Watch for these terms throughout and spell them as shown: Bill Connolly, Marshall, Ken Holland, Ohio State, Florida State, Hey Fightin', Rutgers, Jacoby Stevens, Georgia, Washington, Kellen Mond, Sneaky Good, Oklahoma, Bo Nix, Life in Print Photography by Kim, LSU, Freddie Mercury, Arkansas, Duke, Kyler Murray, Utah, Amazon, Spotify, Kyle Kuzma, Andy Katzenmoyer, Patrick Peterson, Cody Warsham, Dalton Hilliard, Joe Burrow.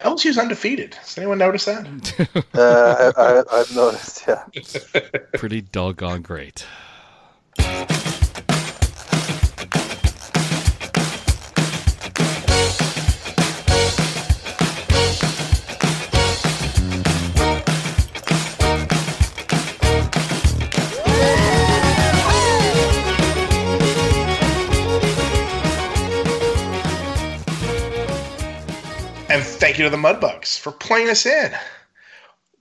LSU's undefeated. Has anyone noticed that? I've noticed, yeah. Pretty doggone great. And thank you to the Mudbucks for playing us in.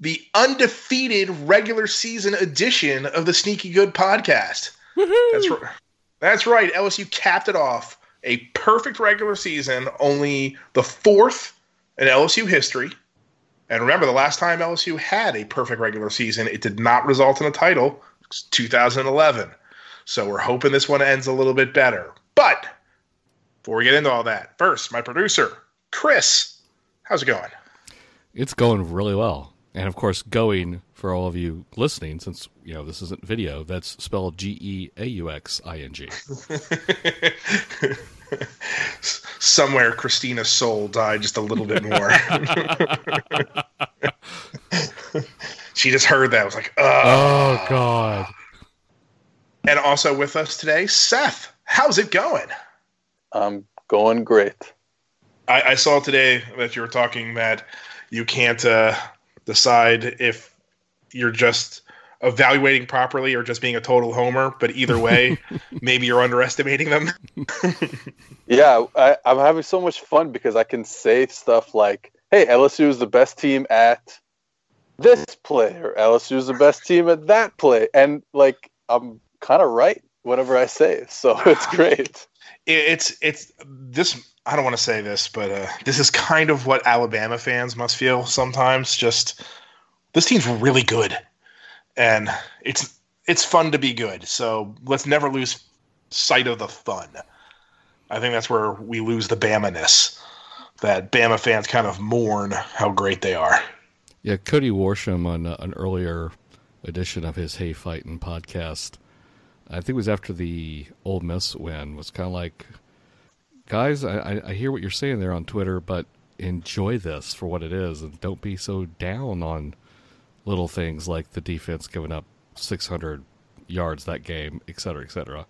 The undefeated regular season edition of the Sneaky Good podcast. Woo-hoo! That's right. LSU capped it off. A perfect regular season, only the fourth in LSU history. And remember, the last time LSU had a perfect regular season, it did not result in a title. It's 2011. So we're hoping this one ends a little bit better. But before we get into all that, first, my producer, Chris. How's it going? It's going really well. And, of course, going, for all of you listening, since you know this isn't video, that's spelled Geauxing. Somewhere Christina's soul died just a little bit more. She just heard that. I was like, oh. Oh, God. And also with us today, Seth. How's it going? I'm going great. I saw today that you were talking that you can't decide if you're just evaluating properly or just being a total homer, but either way, maybe you're underestimating them. Yeah, I'm having so much fun because I can say stuff like, hey, LSU is the best team at this play, or LSU is the best team at that play. And like, I'm kind of right whenever I say it, so it's great. It's this. I don't want to say this, but this is kind of what Alabama fans must feel sometimes. Just this team's really good, and it's fun to be good. So let's never lose sight of the fun. I think that's where we lose the Bama-ness, that Bama fans kind of mourn how great they are. Yeah, Cody Warsham on an earlier edition of his Hey Fightin' podcast, I think it was after the Ole Miss win, was kind of like, guys, I hear what you're saying there on Twitter, but enjoy this for what it is and don't be so down on little things like the defense giving up 600 yards that game, et cetera, et cetera.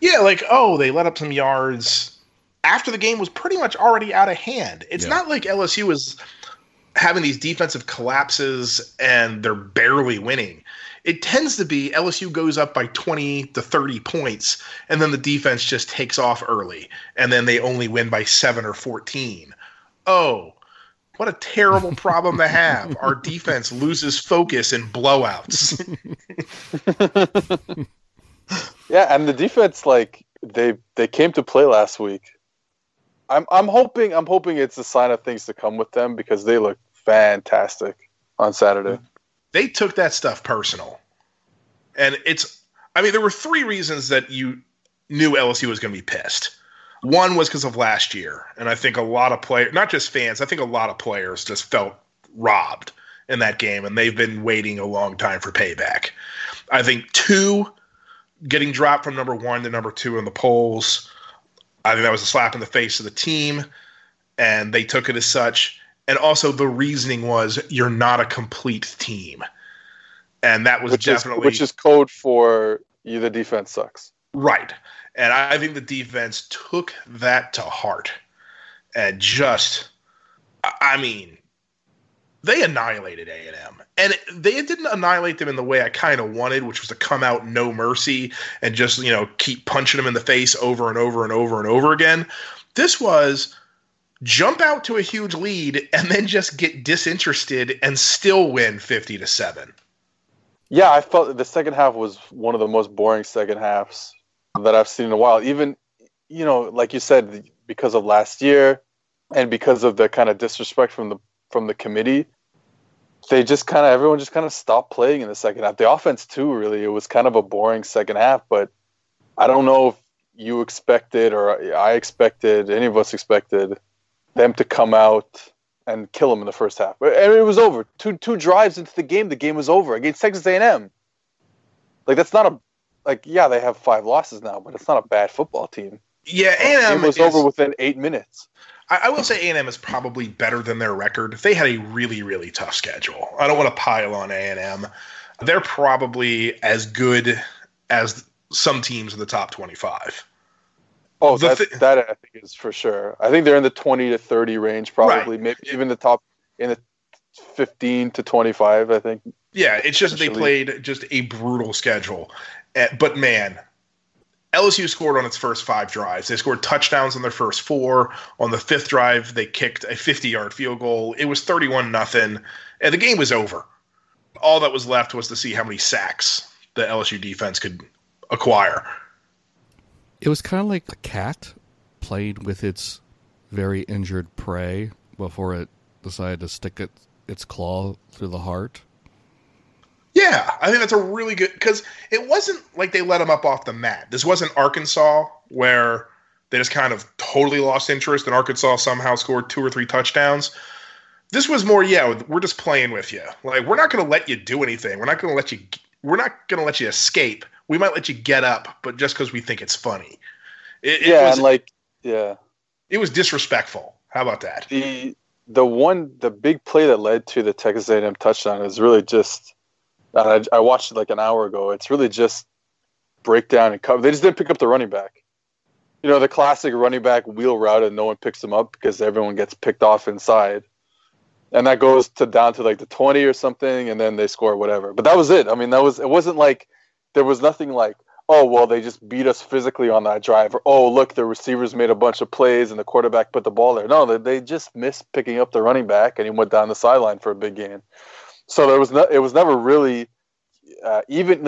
Yeah, like, oh, they let up some yards after the game was pretty much already out of hand. It's not like LSU is having these defensive collapses and they're barely winning. It tends to be LSU goes up by 20 to 30 points, and then the defense just takes off early, and then they only win by 7 or 14. Oh, what a terrible problem to have. Our defense loses focus in blowouts. Yeah, and the defense, like, they came to play last week. I'm hoping it's a sign of things to come with them because they look fantastic on Saturday. They took that stuff personal. And there were three reasons that you knew LSU was going to be pissed. One was because of last year. And I think a lot of players, not just fans, I think a lot of players just felt robbed in that game. And they've been waiting a long time for payback. I think two, getting dropped from number one to number two in the polls. I think that was a slap in the face of the team. And they took it as such. And also the reasoning was you're not a complete team. And that was which is code for you, the defense sucks. Right. And I think the defense took that to heart. And they annihilated A&M. And they didn't annihilate them in the way I kind of wanted, which was to come out no mercy and just, you know, keep punching them in the face over and over and over and over again. This was jump out to a huge lead and then just get disinterested and still win 50-7. Yeah, I felt the second half was one of the most boring second halves that I've seen in a while. Even, you know, like you said, because of last year and because of the kind of disrespect from the from the committee, they just kind of, everyone just kind of stopped playing in the second half. The offense too, really, it was kind of a boring second half, but I don't know if you expected or I expected, any of us expected them to come out and kill them in the first half. And it was over. Two drives into the game was over against Texas A&M. Like, that's not a, like, yeah, they have 5 losses now, but it's not a bad football team. Yeah, A&M was over within 8 minutes. I will say A&M is probably better than their record. They had a really, really tough schedule. I don't want to pile on A&M. They're probably as good as some teams in the top 25. Oh, that I think is for sure. I think they're in the 20 to 30 range probably, right. Maybe even the top in the 15 to 25, I think. Yeah, it's just they played just a brutal schedule. But, man, LSU scored on its first 5 drives. They scored touchdowns on their first 4. On the 5th drive, they kicked a 50-yard field goal. It was 31-0, and the game was over. All that was left was to see how many sacks the LSU defense could acquire. It was kind of like a cat played with its very injured prey before it decided to stick its claw through the heart. Yeah, I think that's a really good, because it wasn't like they let them up off the mat. This wasn't Arkansas where they just kind of totally lost interest and Arkansas somehow scored 2 or 3 touchdowns. This was more, yeah, we're just playing with you. Like, we're not going to let you do anything. We're not going to let you escape. We might let you get up, but just because we think it's funny. It was disrespectful. How about that? The big play that led to the Texas A&M touchdown is really just, I watched it like an hour ago. It's really just breakdown and cover. They just didn't pick up the running back. You know, the classic running back wheel route, and no one picks them up because everyone gets picked off inside. And that goes down to like the 20 or something, and then they score whatever. But that was it. I mean, it wasn't like, there was nothing like, oh, well, they just beat us physically on that drive. Or, oh, look, the receivers made a bunch of plays and the quarterback put the ball there. No, they just missed picking up the running back, and he went down the sideline for a big gain. So it was never really even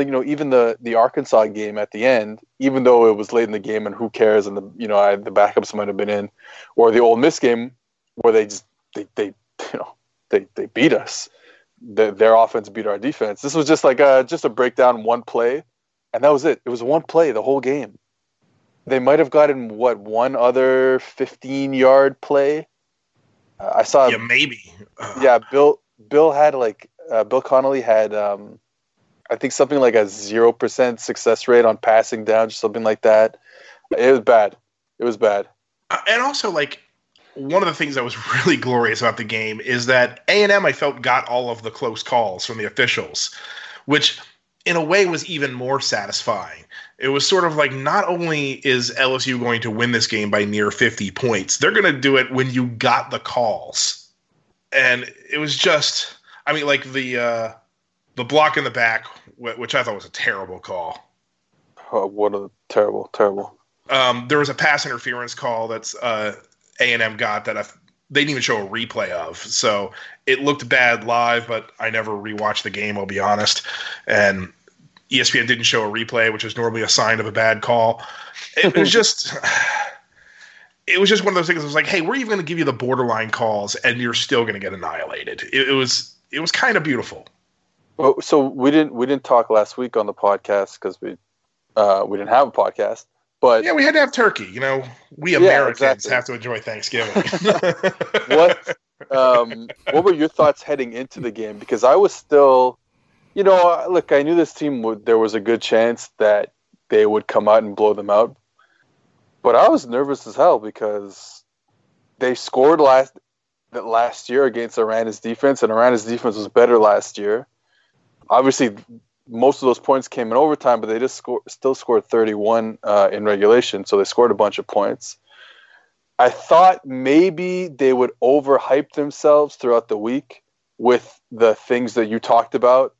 the Arkansas game at the end, even though it was late in the game and who cares, and the backups might have been in, or the Ole Miss game where they beat us. Their offense beat our defense. This was just like a breakdown, one play, and that was it. It was one play the whole game. They might have gotten, one other 15-yard play? I saw... Yeah, maybe. Yeah, Bill had Bill Connolly had, I think, something like a 0% success rate on passing down, just something like that. It was bad. It was bad. And also, like... One of the things that was really glorious about the game is that A&M, I felt, got all of the close calls from the officials, which in a way was even more satisfying. It was sort of like, not only is LSU going to win this game by near 50 points, they're going to do it when you got the calls. And it was just, I mean, like the block in the back, which I thought was a terrible call. Oh, what a terrible, terrible. There was a pass interference call that's... A&M got that they didn't even show a replay of. So it looked bad live, but I never rewatched the game, I'll be honest. And ESPN didn't show a replay, which is normally a sign of a bad call. It was just one of those things that was like, hey, we're even going to give you the borderline calls, and you're still going to get annihilated. It was kind of beautiful. Well, so we didn't talk last week on the podcast because we didn't have a podcast. But yeah, we had to have turkey. You know, we Americans have to enjoy Thanksgiving. What were your thoughts heading into the game? Because I was still, look, I knew this team would. There was a good chance that they would come out and blow them out. But I was nervous as hell because they scored last year against Atlanta's defense, and Atlanta's defense was better last year. Obviously, most of those points came in overtime, but they just still scored 31 in regulation, so they scored a bunch of points. I thought maybe they would overhype themselves throughout the week with the things that you talked about,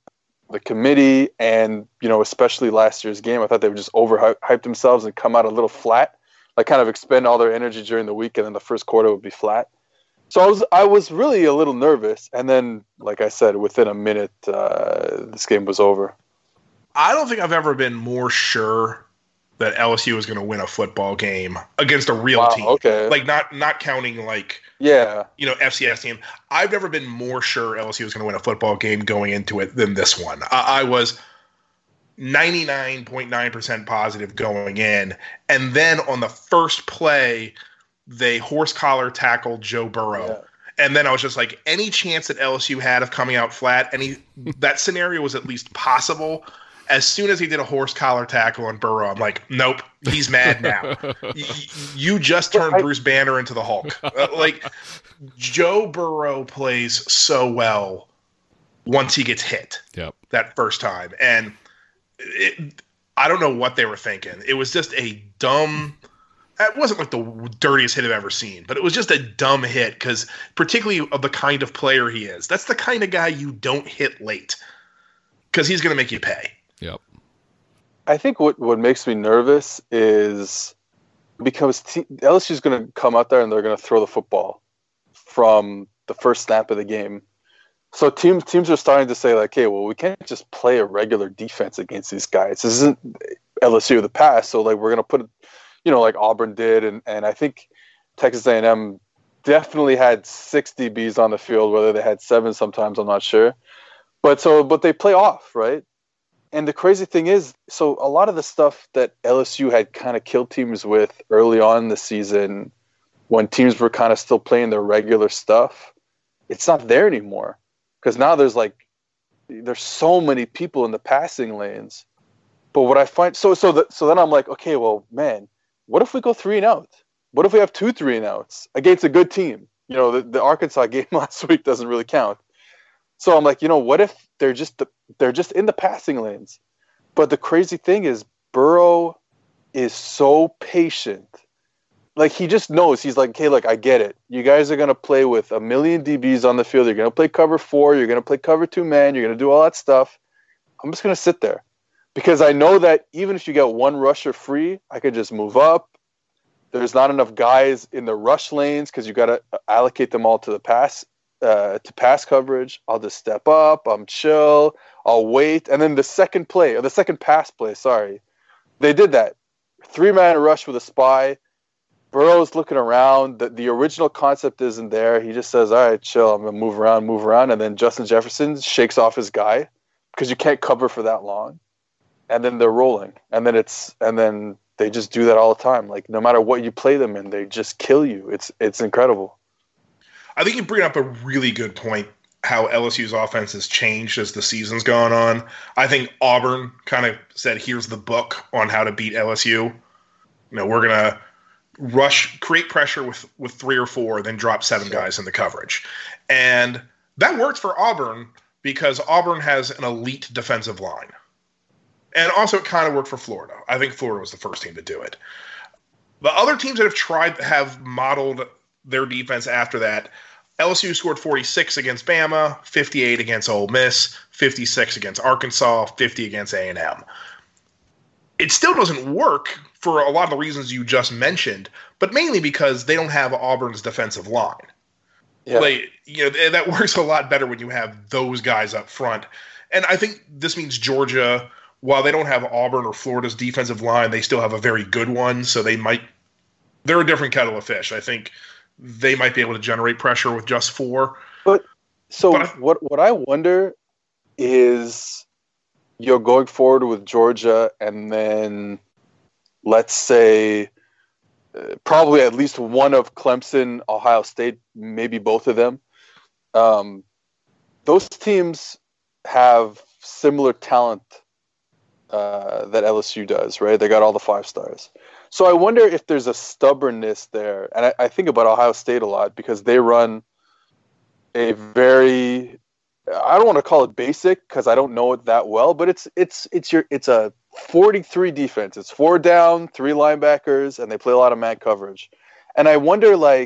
the committee, and especially last year's game. I thought they would just overhype themselves and come out a little flat, like kind of expend all their energy during the week, and then the first quarter would be flat. So I was really a little nervous, and then, like I said, within a minute, this game was over. I don't think I've ever been more sure that LSU was going to win a football game against a real team. Okay. Like not counting like FCS team. I've never been more sure LSU was going to win a football game going into it than this one. I was 99.9% positive going in, and then on the first play, they horse collar tackled Joe Burrow. Yeah. And then I was just like, any chance that LSU had of coming out flat, that scenario was at least possible. As soon as he did a horse collar tackle on Burrow, I'm like, nope, he's mad now. You just turned Bruce Banner into the Hulk. Like, Joe Burrow plays so well once he gets hit that first time. And I don't know what they were thinking. It was just a dumb... It wasn't like the dirtiest hit I've ever seen, but it was just a dumb hit because particularly of the kind of player he is. That's the kind of guy you don't hit late because he's going to make you pay. Yep. I think what makes me nervous is because LSU is going to come out there and they're going to throw the football from the first snap of the game. So teams are starting to say like, hey, well, we can't just play a regular defense against these guys. This isn't LSU of the past, so like we're going to put – like Auburn did, and I think Texas A&M definitely had 6 DBs on the field, whether they had 7 sometimes, I'm not sure. But they play off, right? And the crazy thing is, so a lot of the stuff that LSU had kind of killed teams with early on in the season when teams were kind of still playing their regular stuff, it's not there anymore. Because now there's so many people in the passing lanes. But what I find, so then I'm like, okay, well, man, what if we go 3-and-out? What if we have 2 3-and-outs against a good team? The Arkansas game last week doesn't really count. So I'm like, what if they're just in the passing lanes? But the crazy thing is Burrow is so patient. Like he just knows. He's like, okay, look, I get it. You guys are going to play with a million DBs on the field. You're going to play cover 4. You're going to play cover 2 man. You're going to do all that stuff. I'm just going to sit there. Because I know that even if you get one rusher free, I could just move up. There's not enough guys in the rush lanes because you got to allocate them all to the pass to pass coverage. I'll just step up. I'm chill. I'll wait. And then the second pass play, they did that. 3-man rush with a spy. Burrow's looking around. The original concept isn't there. He just says, all right, chill. I'm going to move around. And then Justin Jefferson shakes off his guy because you can't cover for that long. And then they're rolling, and then they just do that all the time. Like no matter what you play them in, they just kill you. It's incredible. I think you bring up a really good point. How LSU's offense has changed as the season's gone on. I think Auburn kind of said, "Here's the book on how to beat LSU. We're gonna rush, create pressure with 3 or 4, then drop 7 guys in the coverage," and that worked for Auburn because Auburn has an elite defensive line. And also it kind of worked for Florida. I think Florida was the first team to do it. The other teams that have modeled their defense after that, LSU scored 46 against Bama, 58 against Ole Miss, 56 against Arkansas, 50 against A&M. It still doesn't work for a lot of the reasons you just mentioned, but mainly because they don't have Auburn's defensive line. Yeah. That works a lot better when you have those guys up front. And I think this means Georgia – while they don't have Auburn or Florida's defensive line, they still have a very good one, so they're a different kettle of fish. I think they might be able to generate pressure with just 4. What I wonder is you're going forward with Georgia, and then let's say probably at least one of Clemson, Ohio State, maybe both of them. Those teams have similar talent that LSU does, right? They got all the 5 stars. So I wonder if there's a stubbornness there. And I think about Ohio State a lot because they run a very, I don't want to call it basic because I don't know it that well, but it's a 4-3 defense. It's 4 down, 3 linebackers, and they play a lot of man coverage. And I wonder, are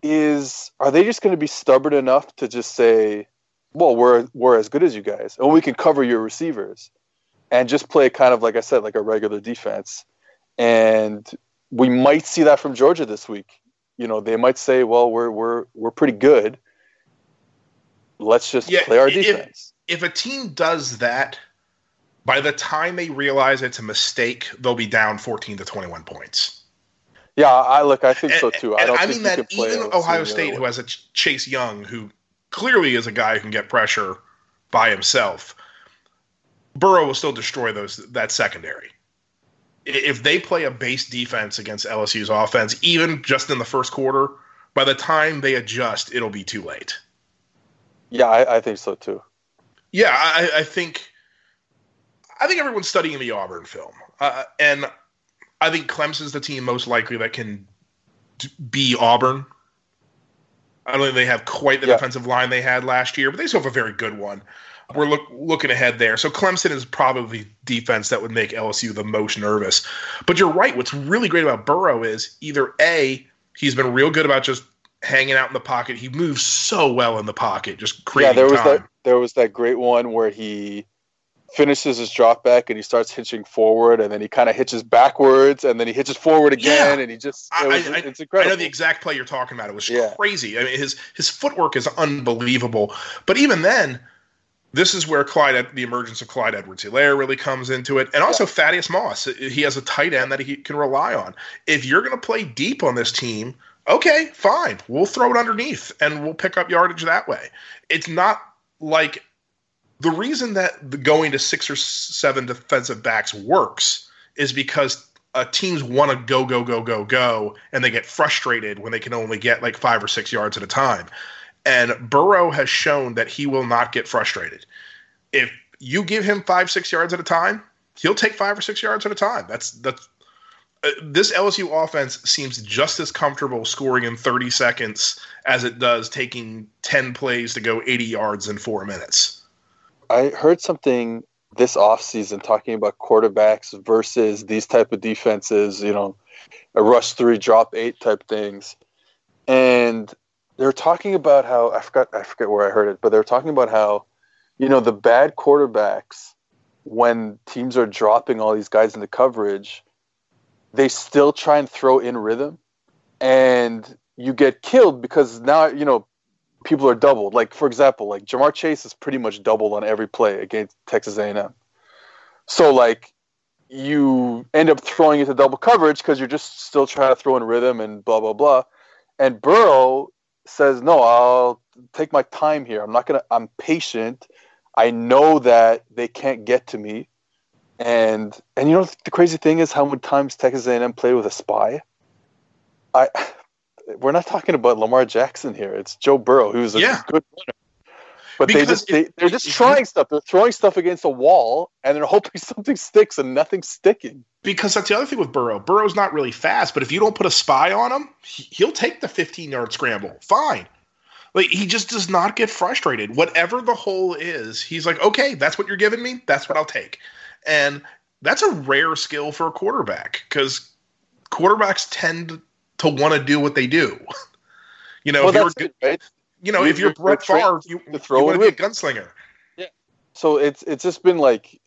they just going to be stubborn enough to just say, well, we're as good as you guys, and we can cover your receivers. And just play kind of, like I said, like a regular defense. And we might see that from Georgia this week. They might say, well, we're pretty good. Let's just play our defense. If a team does that, By the time they realize it's a mistake, they'll be down 14 to 21 points. Yeah, I think so too. I mean that even Ohio State, who has a Chase Young, who clearly is a guy who can get pressure by himself, Burrow will still destroy that secondary. If they play a base defense against LSU's offense, even just in the first quarter, by the time they adjust, it'll be too late. Yeah, I think so too. Yeah, I think everyone's studying the Auburn film, and I think Clemson's the team most likely that can be Auburn. I don't think they have quite the defensive line they had last year, but they still have a very good one. We're looking ahead there. So Clemson is probably defense that would make LSU the most nervous. But you're right. What's really great about Burrow is either A, he's been real good about just hanging out in the pocket. He moves so well in the pocket, just creating time. There was that great one where he finishes his drop back and he starts hitching forward, and then he kind of hitches backwards, and then he hitches forward again, and it's incredible. I know the exact play you're talking about. It was crazy. I mean, his footwork is unbelievable. But even then, this is where the emergence of Clyde Edwards-Hilaire really comes into it. And also Thaddeus Moss. He has a tight end that he can rely on. If you're going to play deep on this team, okay, fine. We'll throw it underneath, and we'll pick up yardage that way. It's not like the reason that going to 6 or 7 defensive backs works is because teams want to go, and they get frustrated when they can only get like 5 or 6 yards at a time. And Burrow has shown that he will not get frustrated. If you give him 5, 6 yards at a time, he'll take 5 or 6 yards at a time. That's this LSU offense seems just as comfortable scoring in 30 seconds as it does taking 10 plays to go 80 yards in 4 minutes. I heard something this offseason talking about quarterbacks versus these type of defenses, a rush 3, drop 8 type things. And they're talking about how I forget where I heard it, but they're talking about how, the bad quarterbacks, when teams are dropping all these guys into coverage, they still try and throw in rhythm, and you get killed because now people are doubled. Like for example, like Jamar Chase is pretty much doubled on every play against Texas A&M. So like you end up throwing into double coverage because you're just still trying to throw in rhythm and blah blah blah, and Burrow says, no, I'll take my time here. I'm patient. I know that they can't get to me. And the crazy thing is how many times Texas A&M played with a spy? We're not talking about Lamar Jackson here. It's Joe Burrow, who's a good runner. But they're just trying stuff. They're throwing stuff against a wall, and they're hoping something sticks, and nothing's sticking. Because that's the other thing with Burrow. Burrow's not really fast, but if you don't put a spy on him, he'll take the 15-yard scramble. Fine. Like, he just does not get frustrated. Whatever the hole is, he's like, okay, that's what you're giving me. That's what I'll take. And that's a rare skill for a quarterback because quarterbacks tend to want to do what they do. If you're Brett Favre, you want to be a gunslinger. Yeah. So it's just been like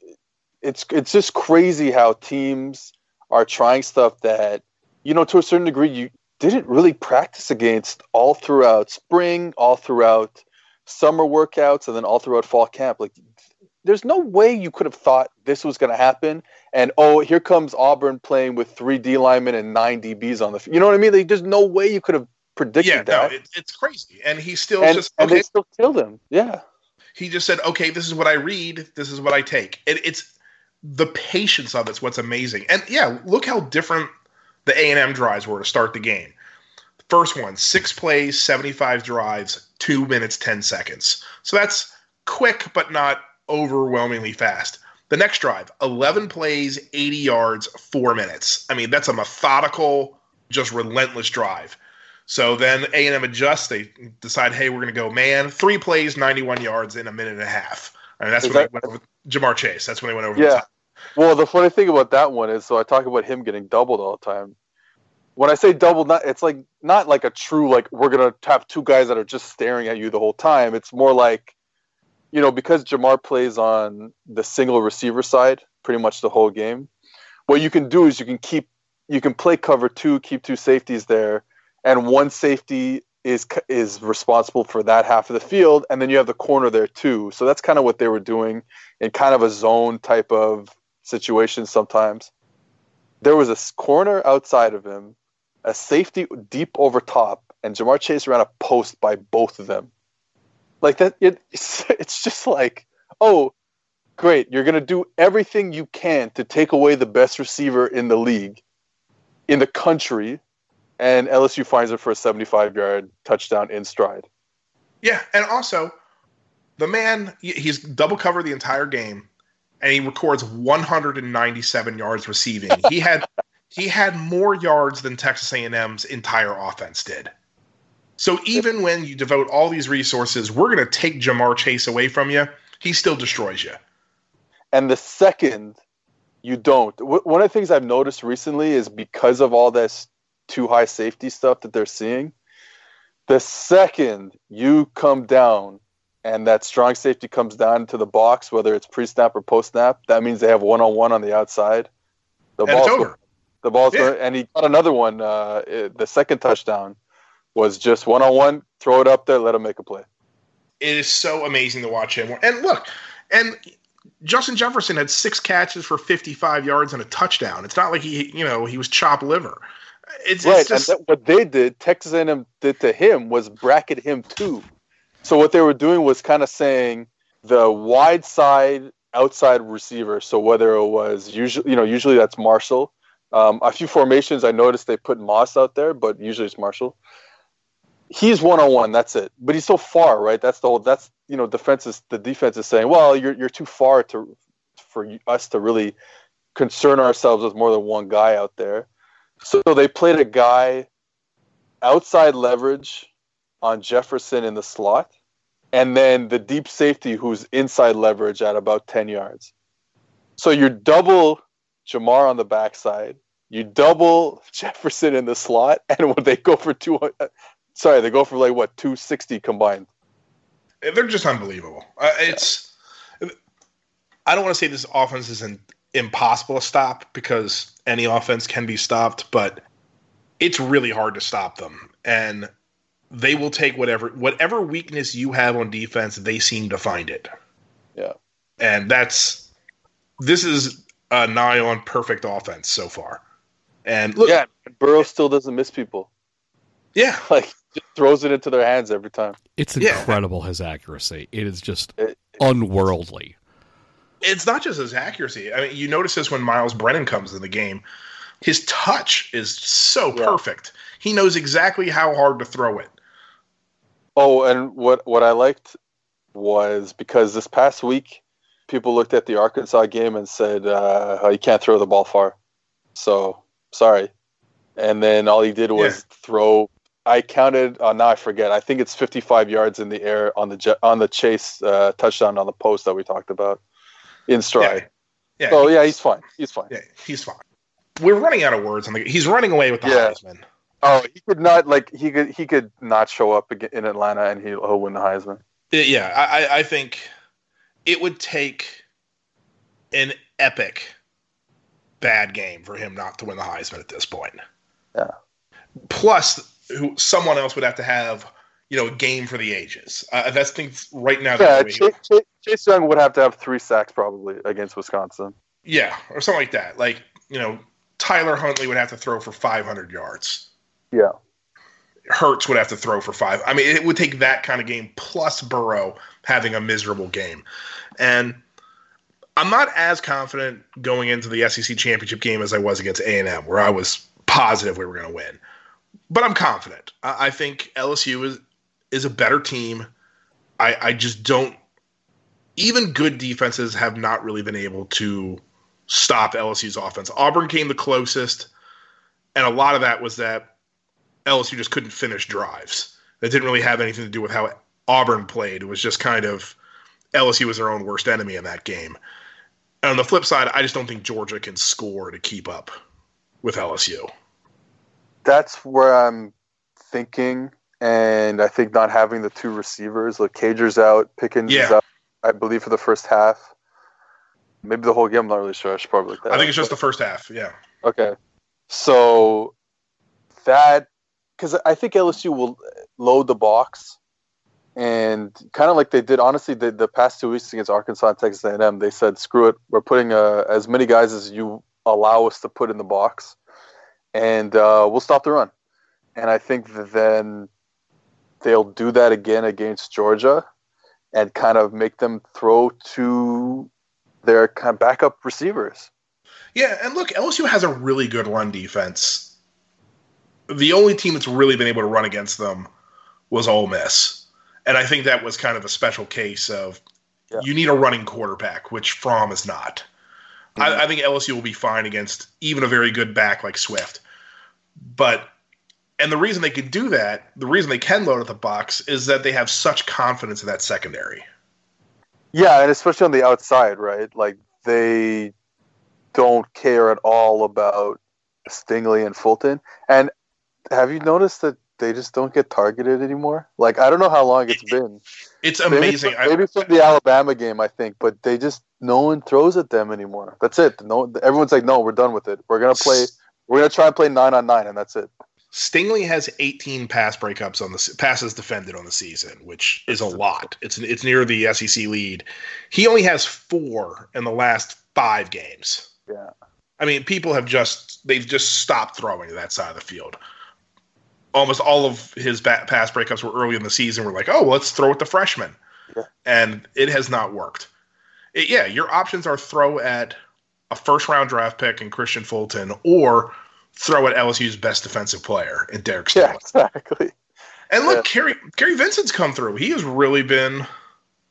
it's just crazy how teams are trying stuff that to a certain degree you didn't really practice against all throughout spring, all throughout summer workouts, and then all throughout fall camp. Like there's no way you could have thought this was going to happen. And here comes Auburn playing with 3 D linemen and 9 DBs on the field. You know what I mean? Like there's no way you could have predicted that. Yeah, no, it's crazy. And he still they still killed him. Yeah. He just said, okay, this is what I read. This is what I take. It's the patience of it's what's amazing. And yeah, look how different the A&M drives were to start the game. First one, 6 plays, 75 drives, 2 minutes, 10 seconds. So that's quick, but not overwhelmingly fast. The next drive, 11 plays, 80 yards, 4 minutes. I mean, that's a methodical, just relentless drive. So then A&M adjusts. They decide, hey, we're going to go man. 3 plays, 91 yards in a minute and a half. I mean, that's when they went over Jamar Chase. That's when they went over the top. Well, the funny thing about that one is, so I talk about him getting doubled all the time. When I say doubled, it's like not like a true, like we're going to have 2 guys that are just staring at you the whole time. It's more like, because Jamar plays on the single receiver side pretty much the whole game, what you can do is you can play cover 2, keep 2 safeties there, and 1 safety is responsible for that half of the field, and then you have the corner there too. So that's kind of what they were doing in kind of a zone type of situation sometimes. There was a corner outside of him, a safety deep over top, and Jamar Chase ran a post by both of them. Like that, it's just like, oh, great, you're going to do everything you can to take away the best receiver in the league, in the country, and LSU finds it for a 75-yard touchdown in stride. Yeah, and also, the man, he's double-covered the entire game, and he records 197 yards receiving. He had more yards than Texas A&M's entire offense did. So even when you devote all these resources, we're going to take Jamar Chase away from you, he still destroys you. And the second you don't, one of the things I've noticed recently is because of all this too high safety stuff that they're seeing, the second you come down and that strong safety comes down to the box, whether it's pre-snap or post-snap, that means they have one-on-one on the outside. The ball's over. And he got another one. The second touchdown was just one-on-one, throw it up there, let him make a play. It is so amazing to watch him. And look, and Justin Jefferson had 6 catches for 55 yards and a touchdown. It's not like he was chopped liver. It's just, and what they did, Texas A&M did to him, was bracket him too. So what they were doing was kind of saying the wide side outside receiver. So whether it was usually that's Marshall. A few formations I noticed they put Moss out there, but usually it's Marshall. He's one-on-one. That's it. But he's so far, right? That's the whole. That's the defense is saying, well, you're too far for us to really concern ourselves with more than one guy out there. So they played a guy outside leverage on Jefferson in the slot, and then the deep safety who's inside leverage at about 10 yards. So you double Jamar on the backside, you double Jefferson in the slot, and when they go for like 260 combined. They're just unbelievable. I don't want to say this offense is impossible to stop, because any offense can be stopped, but it's really hard to stop them. And they will take whatever weakness you have on defense, they seem to find it. Yeah. And this is a nigh on perfect offense so far. And look, Burrow still doesn't miss people. Yeah. Like, just throws it into their hands every time. It's incredible, his accuracy. It is just unworldly. It's not just his accuracy. I mean, you notice this when Miles Brennan comes in the game. His touch is so perfect. He knows exactly how hard to throw it. Oh, and what I liked was, because this past week, people looked at the Arkansas game and said, you can't throw the ball far. So, sorry. And then all he did was throw. I counted, now I forget, I think it's 55 yards in the air on the Chase touchdown on the post that we talked about. In stride. Yeah. So, he's fine. Yeah, he's fine. We're running out of words. He's running away with the Heisman. Oh, he could not, he could not show up in Atlanta and he'll win the Heisman. Yeah, I think it would take an epic bad game for him not to win the Heisman at this point. Yeah. Plus, someone else would have to have, a game for the ages. That's things right now. Yeah, Chase Young would have to have 3 sacks probably against Wisconsin. Yeah, or something like that. Like, Tyler Huntley would have to throw for 500 yards. Yeah. Hurts would have to throw for 5. I mean, it would take that kind of game plus Burrow having a miserable game. And I'm not as confident going into the SEC championship game as I was against A&M, where I was positive we were going to win. But I'm confident. I think LSU is a better team. I just don't. Even good defenses have not really been able to stop LSU's offense. Auburn came the closest, and a lot of that was that LSU just couldn't finish drives. That didn't really have anything to do with how Auburn played. It was just kind of LSU was their own worst enemy in that game. And on the flip side, I just don't think Georgia can score to keep up with LSU. That's where I'm thinking, and I think not having the 2 receivers, like Cager's out, Pickens is out, I believe, for the first half. Maybe the whole game, I'm not really sure. I should probably look that up. I think it's just the first half, yeah. Okay. So, because I think LSU will load the box, and kind of like they did, honestly, the past 2 weeks against Arkansas and Texas A&M, they said, screw it, we're putting as many guys as you allow us to put in the box, and we'll stop the run. And I think that then they'll do that again against Georgia and kind of make them throw to their kind of backup receivers. Yeah, and look, LSU has a really good run defense. The only team that's really been able to run against them was Ole Miss. And I think that was kind of a special case of you need a running quarterback, which Fromm is not. Mm-hmm. I think LSU will be fine against even a very good back like Swift. But and the reason they can do that, the reason they can load at the box, is that they have such confidence in that secondary. Yeah, and especially on the outside, right? Like, they don't care at all about Stingley and Fulton. And have you noticed that they just don't get targeted anymore? Like, I don't know how long it's been. It's amazing. Maybe from the Alabama game, I think, but they just, no one throws at them anymore. That's it. No, everyone's like, no, we're done with it. We're going to try and play 9-on-9, and that's it. Stingley has 18 passes defended on the season, which is a lot. It's near the SEC lead. He only has 4 in the last 5 games. Yeah, I mean, people have just stopped throwing to that side of the field. Almost all of his pass breakups were early in the season. We're like, oh, well, let's throw at the freshman, and it has not worked. Your options are throw at a first-round draft pick in Christian Fulton, or throw at LSU's best defensive player in Derek Stingley. Yeah, exactly. And look, Kerry Vincent's come through. He has really been.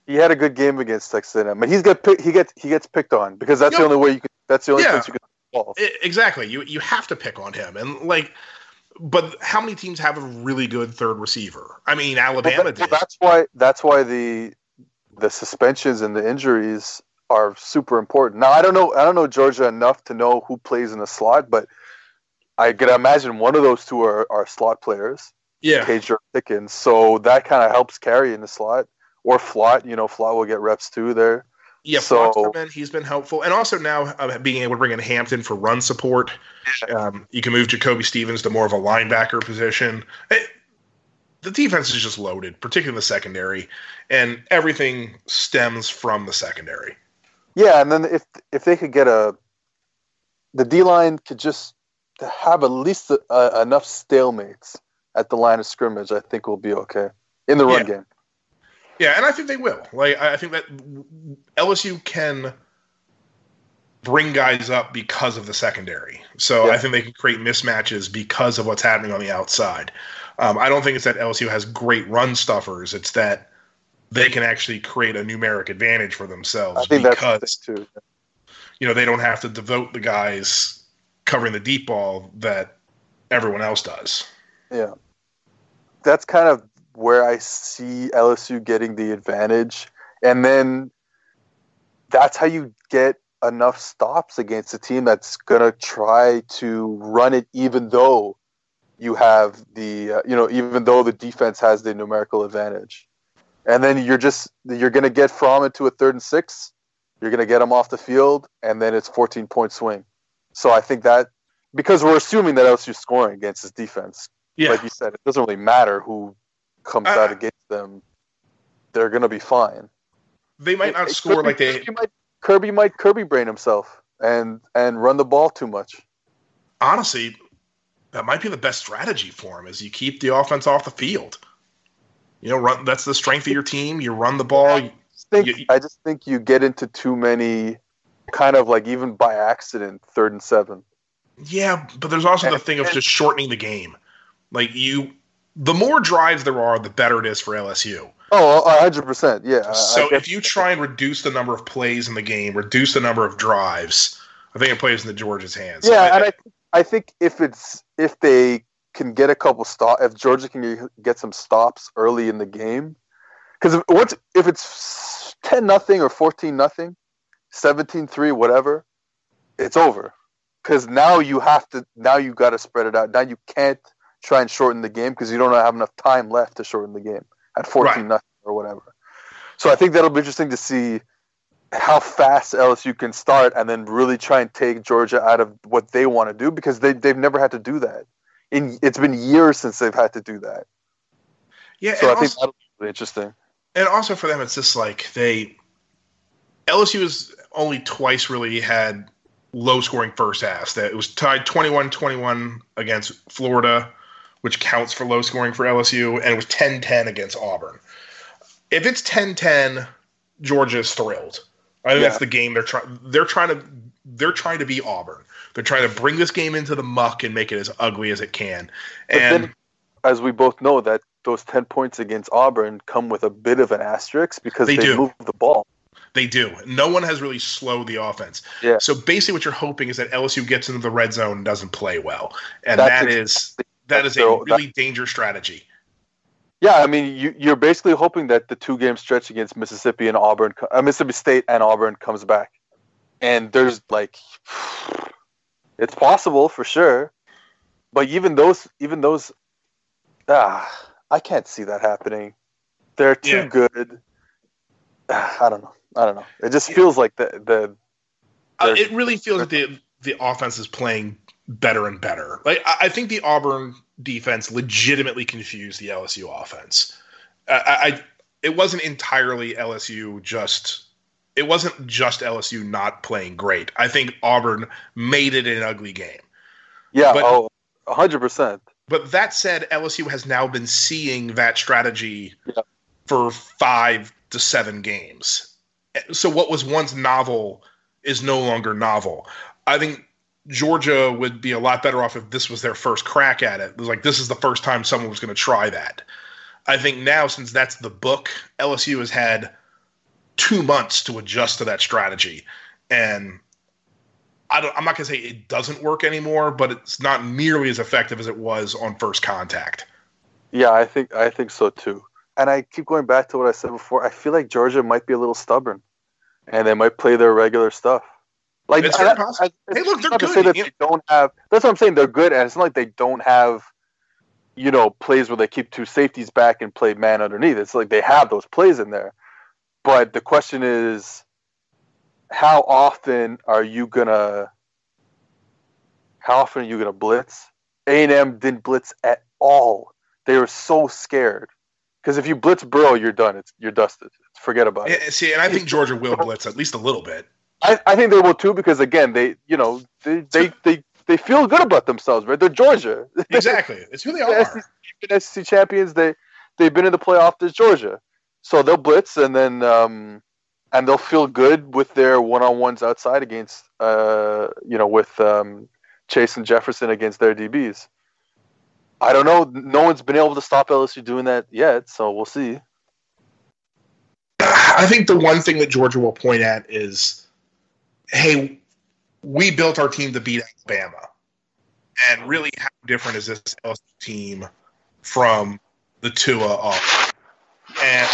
He had a good game against Texas A&M, and he gets picked on because that's the only way you can. That's the only place you can involve. Exactly. You have to pick on him, and like, but how many teams have a really good third receiver? I mean, Alabama did. That's why the suspensions and the injuries are super important. Now, I don't know Georgia enough to know who plays in the slot, but I could imagine one of those two are slot players. Yeah. Cager Dickens. So that kind of helps Kerry in the slot. Or Flott. You know, Flott will get reps too there. Yeah, so, Flott's he's been helpful. And also now being able to bring in Hampton for run support. You can move Jacoby Stevens to more of a linebacker position. The defense is just loaded, particularly in the secondary. And everything stems from the secondary. Yeah, and then if they could get the D-line could just have at least enough stalemates at the line of scrimmage, I think we'll be okay in the run game. Yeah, and I think they will. Like, I think that LSU can bring guys up because of the secondary. So I think they can create mismatches because of what's happening on the outside. I don't think it's that LSU has great run stuffers. It's that they can actually create a numeric advantage for themselves. I think because that's too. You know, they don't have to devote the guys covering the deep ball that everyone else does. Yeah. That's kind of where I see LSU getting the advantage. And then that's how you get enough stops against a team that's going to try to run it, even though you have even though the defense has the numerical advantage. And then you're going to get Fromm into a 3rd and 6. You're going to get him off the field, and then it's 14-point swing. So I think that because we're assuming that LSU's scoring against his defense, like you said, it doesn't really matter who comes out against them; they're going to be fine. They might not score like they. Kirby might Kirby brain himself and run the ball too much. Honestly, that might be the best strategy for him: is you keep the offense off the field. You know, that's the strength of your team. You run the ball. I just think you get into too many. Kind of like even by accident, 3rd and 7. Yeah, but there's also the thing of just shortening the game. Like the more drives there are, the better it is for LSU. Oh, 100%, yeah. So if you try and reduce the number of plays in the game, reduce the number of drives, I think it plays into Georgia's hands. Yeah, and I think if they can get a couple stops, if Georgia can get some stops early in the game, because if it's 10-0 or 14-0. 17-3, whatever, it's over. Because now you got to spread it out. Now you can't try and shorten the game because you don't have enough time left to shorten the game at 14-0 or whatever. So I think that'll be interesting to see how fast LSU can start and then really try and take Georgia out of what they want to do because they've never had to do that. It's been years since they've had to do that. Yeah, so I think that'll be interesting. And also for them, it's just like LSU has only twice really had low-scoring first halves. That it was tied 21-21 against Florida, which counts for low scoring for LSU, and it was 10-10 against Auburn. If it's 10-10, Georgia's thrilled. I think that's the game they're trying to be Auburn. They're trying to bring this game into the muck and make it as ugly as it can. And then, as we both know, that those 10 points against Auburn come with a bit of an asterisk because they move the ball. They do. No one has really slowed the offense. Yeah. So basically what you're hoping is that LSU gets into the red zone and doesn't play well. And that is a really dangerous strategy. Yeah, I mean, you're basically hoping that the two-game stretch against Mississippi and Auburn, Mississippi State and Auburn comes back. And there's it's possible for sure. But even those, I can't see that happening. They're too good. I don't know. It just feels like it really feels like the offense is playing better and better. Like I think the Auburn defense legitimately confused the LSU offense. It wasn't entirely LSU. It wasn't just LSU not playing great. I think Auburn made it an ugly game. Yeah, 100%. But that said, LSU has now been seeing that strategy for 5 to 7 games. So what was once novel is no longer novel. I think Georgia would be a lot better off if this was their first crack at it. It was like, this is the first time someone was going to try that. I think now, since that's the book, LSU has had 2 months to adjust to that strategy. And I'm not going to say it doesn't work anymore, but it's not nearly as effective as it was on first contact. Yeah, I think so too. And I keep going back to what I said before. I feel like Georgia might be a little stubborn, and they might play their regular stuff. Like, it's very possible. Hey, look, they're good. That's what I'm saying. They're good, and it's not like they don't have, plays where they keep two safeties back and play man underneath. It's like they have those plays in there. But the question is, how often are you gonna blitz? A&M didn't blitz at all. They were so scared. Because if you blitz Burrow, you're done. You're dusted. Forget about it. See, and I think Georgia will blitz at least a little bit. I think they will too, because again, they feel good about themselves, right? They're Georgia. Exactly. It's who they are. SEC champions. They've been in the playoff. There's Georgia, so they'll blitz and then and they'll feel good with their one-on-ones outside against with Chase and Jefferson against their DBs. I don't know. No one's been able to stop LSU doing that yet, so we'll see. I think the one thing that Georgia will point at is, hey, we built our team to beat Alabama. And really, how different is this LSU team from the Tua off? And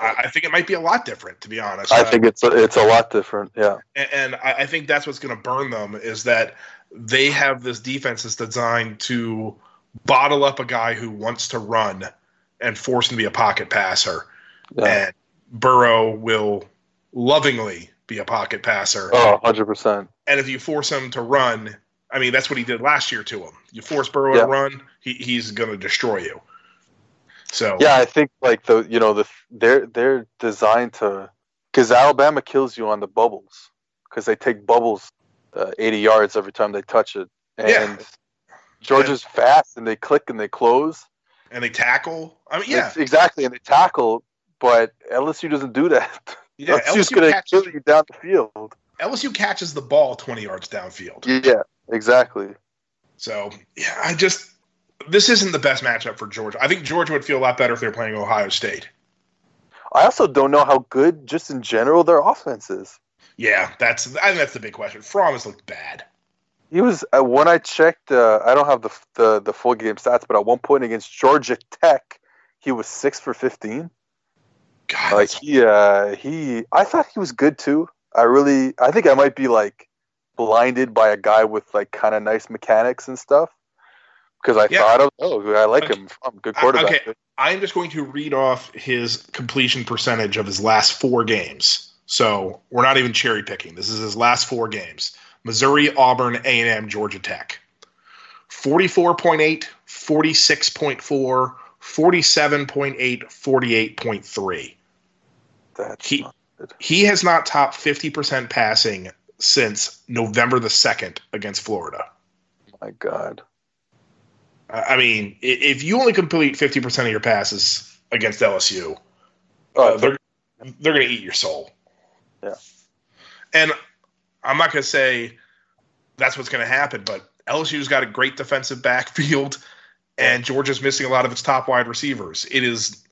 I think it might be a lot different, to be honest. I think it's a lot different, yeah. And I think that's what's going to burn them, is that they have this defense that's designed to bottle up a guy who wants to run and force him to be a pocket passer. Yeah. And Burrow will lovingly be a pocket passer. Oh, 100%. And if you force him to run, I mean, that's what he did last year to him. You force Burrow to run, he's going to destroy you. So yeah, I think they're designed to, because Alabama kills you on the bubbles, because they take bubbles 80 yards every time they touch it. And Georgia's fast, and they click, and they close. And they tackle. I mean, yeah. Exactly, and they tackle, but LSU doesn't do that. Yeah, LSU's going to kill you down the field. LSU catches the ball 20 yards downfield. Yeah, exactly. So, yeah, this isn't the best matchup for Georgia. I think Georgia would feel a lot better if they were playing Ohio State. I also don't know how good, just in general, their offense is. Yeah, I think that's the big question. Fromm has looked bad. He was, when I checked, I don't have the full game stats, but at one point against Georgia Tech, he was 6 for 15. God, I thought he was good too. I think I might be blinded by a guy with kind of nice mechanics and stuff, because I like him. I'm a good quarterback. Okay, I'm just going to read off his completion percentage of his last 4 games. So we're not even cherry picking. This is his last 4 games. Missouri, Auburn, A&M, Georgia Tech. 44.8, 46.4, 47.8, 48.3. That's not good. He has not topped 50% passing since November the 2nd against Florida. My God. I mean, if you only complete 50% of your passes against LSU, they're going to eat your soul. Yeah. And I'm not going to say that's what's going to happen, but LSU's got a great defensive backfield, and Georgia's missing a lot of its top wide receivers. It is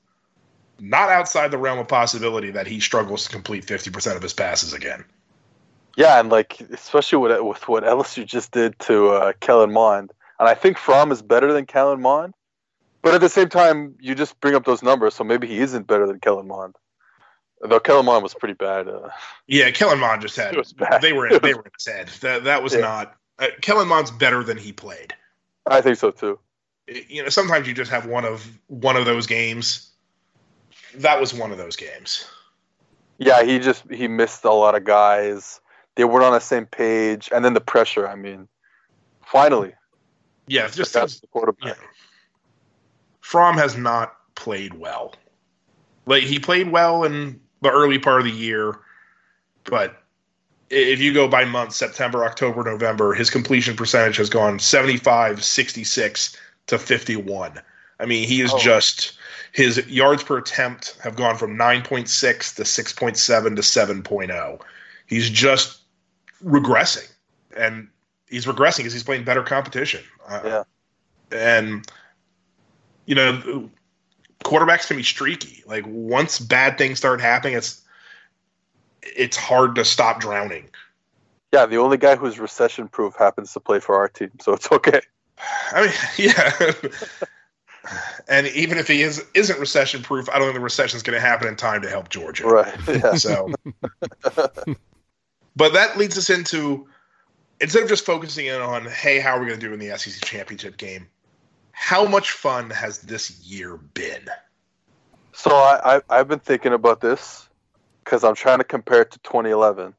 not outside the realm of possibility that he struggles to complete 50% of his passes again. Yeah, and like especially with what LSU just did to Kellen Mond. And I think Fromm is better than Kellen Mond. But at the same time, you just bring up those numbers, so maybe he isn't better than Kellen Mond. Though Kellen Mond was pretty bad. Yeah, Kellen Mond just had – they were in his head. That was not – Kellen Mond's better than he played. I think so too. You know, sometimes you just have one of those games. That was one of those games. Yeah, he missed a lot of guys. They weren't on the same page. And then the pressure, I mean, finally. Yeah, it's just that's the quarterback. Yeah. Fromm has not played well. Like, he played well in the early part of the year, but if you go by month, September, October, November, his completion percentage has gone 75, 66 to 51. I mean, he is just – his yards per attempt have gone from 9.6 to 6.7 to 7.0. He's just regressing, and he's regressing because he's playing better competition. And, you know – quarterbacks can be streaky. Like, once bad things start happening, it's hard to stop drowning. Yeah, the only guy who's recession-proof happens to play for our team, so it's okay. I mean, yeah. And even if he isn't recession-proof, I don't think the recession's going to happen in time to help Georgia. Right, yeah. So, but that leads us into, instead of just focusing in on, hey, how are we going to do in the SEC championship game, how much fun has this year been? So I've been thinking about this because I'm trying to compare it to 2011.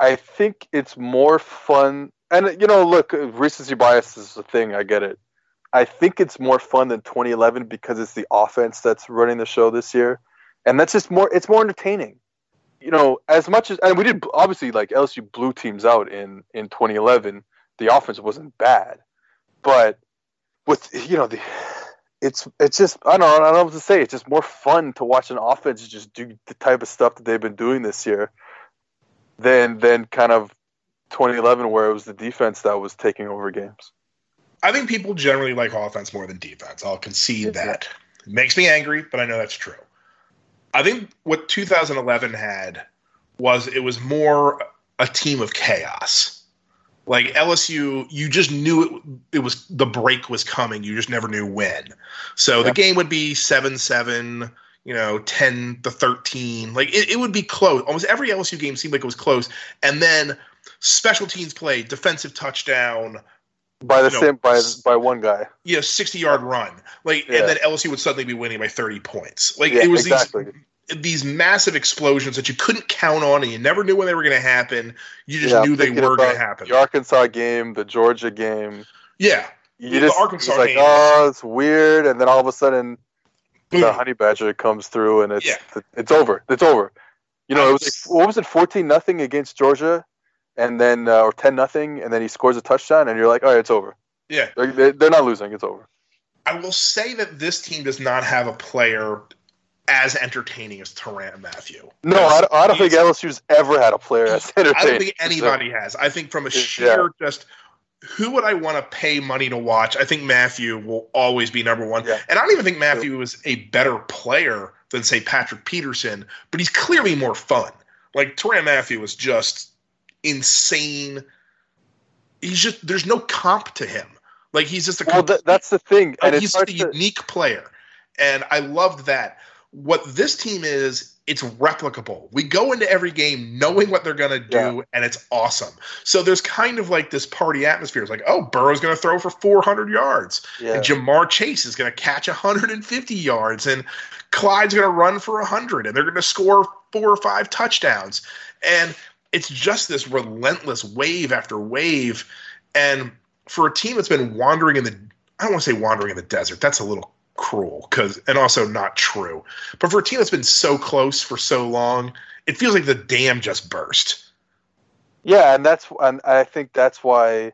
I think it's more fun. And, you know, look, recency bias is a thing. I get it. I think it's more fun than 2011 because it's the offense that's running the show this year. And that's just more – it's more entertaining. You know, as much as – and we did – obviously, like, LSU blew teams out in 2011. The offense wasn't bad. But – it's just I don't know what to say. It's just more fun to watch an offense just do the type of stuff that they've been doing this year than kind of 2011 where it was the defense that was taking over games. I think people generally like offense more than defense. I'll concede that. It makes me angry, but I know that's true. I think what 2011 had was it was more a team of chaos. Like LSU, you just knew it was the break was coming. You just never knew when. So the game would be 7-7, you know, 10-13. Like it would be close. Almost every LSU game seemed like it was close. And then special teams play, defensive touchdown by one guy. Yeah, 60-yard run. Like and then LSU would suddenly be winning by 30 points. Like it was these massive explosions that you couldn't count on and you never knew when they were going to happen. You just knew they were going to happen. The Arkansas game, the Georgia game. Yeah. The Arkansas game. Like, oh, it's weird. And then all of a sudden the honey badger comes through and it's over. It's over. You know, it was like, what was it? 14-0 against Georgia and then, or 10-0. And then he scores a touchdown and you're like, all right, it's over. Yeah. They're not losing. It's over. I will say that this team does not have a player as entertaining as Terran Mathieu. No, I don't think LSU's ever had a player as entertaining. I don't think anybody has. I think from a sheer just who would I want to pay money to watch, I think Mathieu will always be number one. Yeah. And I don't even think Mathieu is a better player than, say, Patrick Peterson, but he's clearly more fun. Like, Terran Mathieu is just insane. There's no comp to him. Like, he's just a that's the thing. And he's a unique player. And I loved that. What this team is, it's replicable. We go into every game knowing what they're going to do, and it's awesome. So there's kind of like this party atmosphere. It's like, oh, Burrow's going to throw for 400 yards. Yeah. And Jamar Chase is going to catch 150 yards. And Clyde's going to run for 100. And they're going to score 4 or 5 touchdowns. And it's just this relentless wave after wave. And for a team that's been wandering in the – I don't want to say wandering in the desert. That's a little – cruel and also not true. But for a team that's been so close for so long, it feels like the dam just burst. Yeah, and I think that's why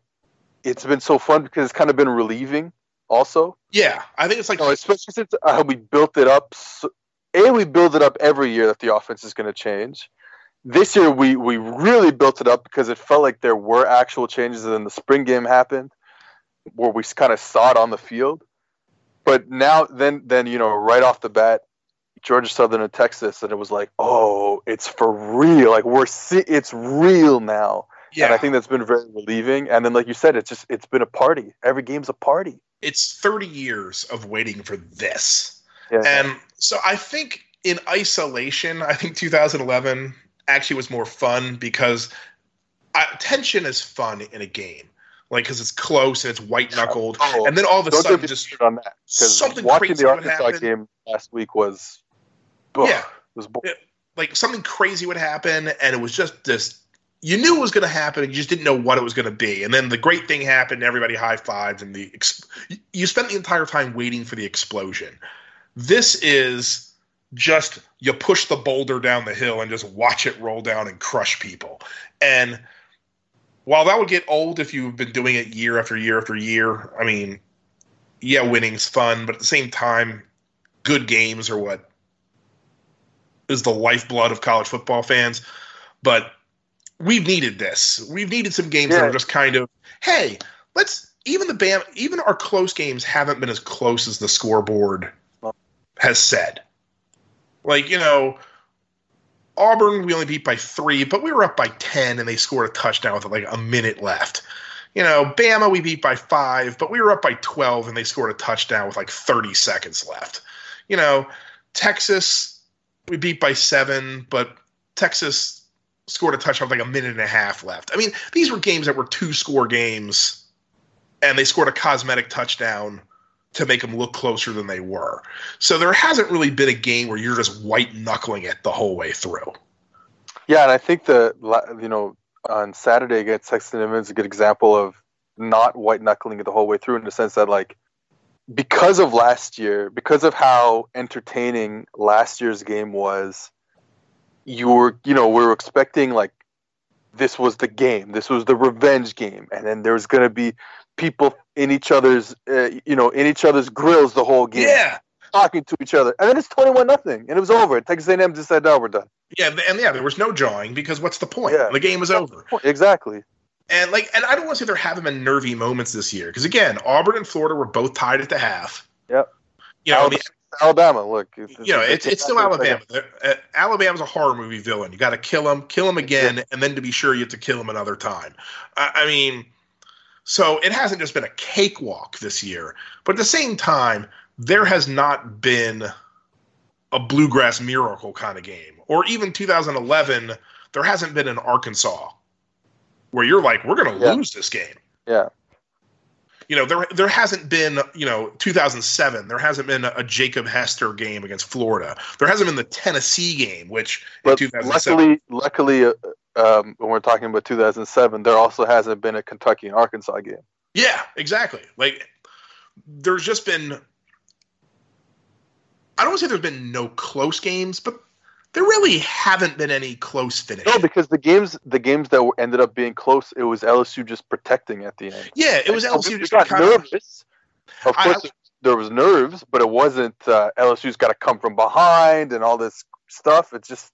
it's been so fun, because it's kind of been relieving also. Yeah, I think it's like... especially since we built it up. We build it up every year that the offense is going to change. This year we really built it up because it felt like there were actual changes, and then the spring game happened where we kind of saw it on the field. But now then you know, right off the bat, Georgia Southern and Texas, and it was like, oh, it's for real. Like it's real now. Yeah. And I think that's been very relieving. And then, like you said, it's been a party. Every game's a party. It's 30 years of waiting for this. Yeah. And so I think in isolation, I think 2011 actually was more fun, because tension is fun in a game. Like, because it's close and it's white knuckled, and then all of a sudden, just on that, something watching crazy the Arkansas game last week was, like something crazy would happen, and it was just this. You knew it was going to happen, and you just didn't know what it was going to be. And then the great thing happened, and everybody high fives, and you spent the entire time waiting for the explosion. This is just you push the boulder down the hill and just watch it roll down and crush people. And while that would get old if you've been doing it year after year after year, I mean, yeah, winning's fun, but at the same time, good games are what is the lifeblood of college football fans. But we've needed this. We've needed some games that are just kind of, hey, even our close games haven't been as close as the scoreboard has said. Like, you know, Auburn, we only beat by 3, but we were up by 10, and they scored a touchdown with like a minute left. You know, Bama, we beat by 5, but we were up by 12, and they scored a touchdown with like 30 seconds left. You know, Texas, we beat by 7, but Texas scored a touchdown with like a minute and a half left. I mean, these were games that were 2-score games, and they scored a cosmetic touchdown to make them look closer than they were. So there hasn't really been a game where you're just white knuckling it the whole way through. Yeah, and I think on Saturday against Texas A&M is a good example of not white knuckling it the whole way through, in the sense that, like, because of last year, because of how entertaining last year's game was, we were expecting, like, this was the game, this was the revenge game, and then there's going to be people in each other's, in each other's grills the whole game, talking to each other, and then it's 21-0, and it was over. Texas A&M just said, "No, we're done." Yeah, and there was no jawing, because what's the point? Yeah. The game is over. Exactly. And I don't want to say there haven't been nervy moments this year, because again, Auburn and Florida were both tied at the half. Yep. You know, Alabama. Look, it's still Alabama. Alabama's a horror movie villain. You got to kill him again, and then to be sure you have to kill him another time. I mean. So it hasn't just been a cakewalk this year. But at the same time, there has not been a bluegrass miracle kind of game. Or even 2011, there hasn't been an Arkansas where you're like, we're going to lose this game. Yeah. You know, there hasn't been, 2007, there hasn't been a Jacob Hester game against Florida. There hasn't been the Tennessee game, which in 2007. Luckily when we're talking about 2007, there also hasn't been a Kentucky and Arkansas game. Yeah, exactly. Like, there's just been, I don't want to say there's been no close games, but there really haven't been any close finishes. No, because the games that ended up being close, it was LSU just protecting at the end. Yeah, it was LSU just got nervous. Of course, there was nerves, but it wasn't LSU's got to come from behind and all this stuff. It's just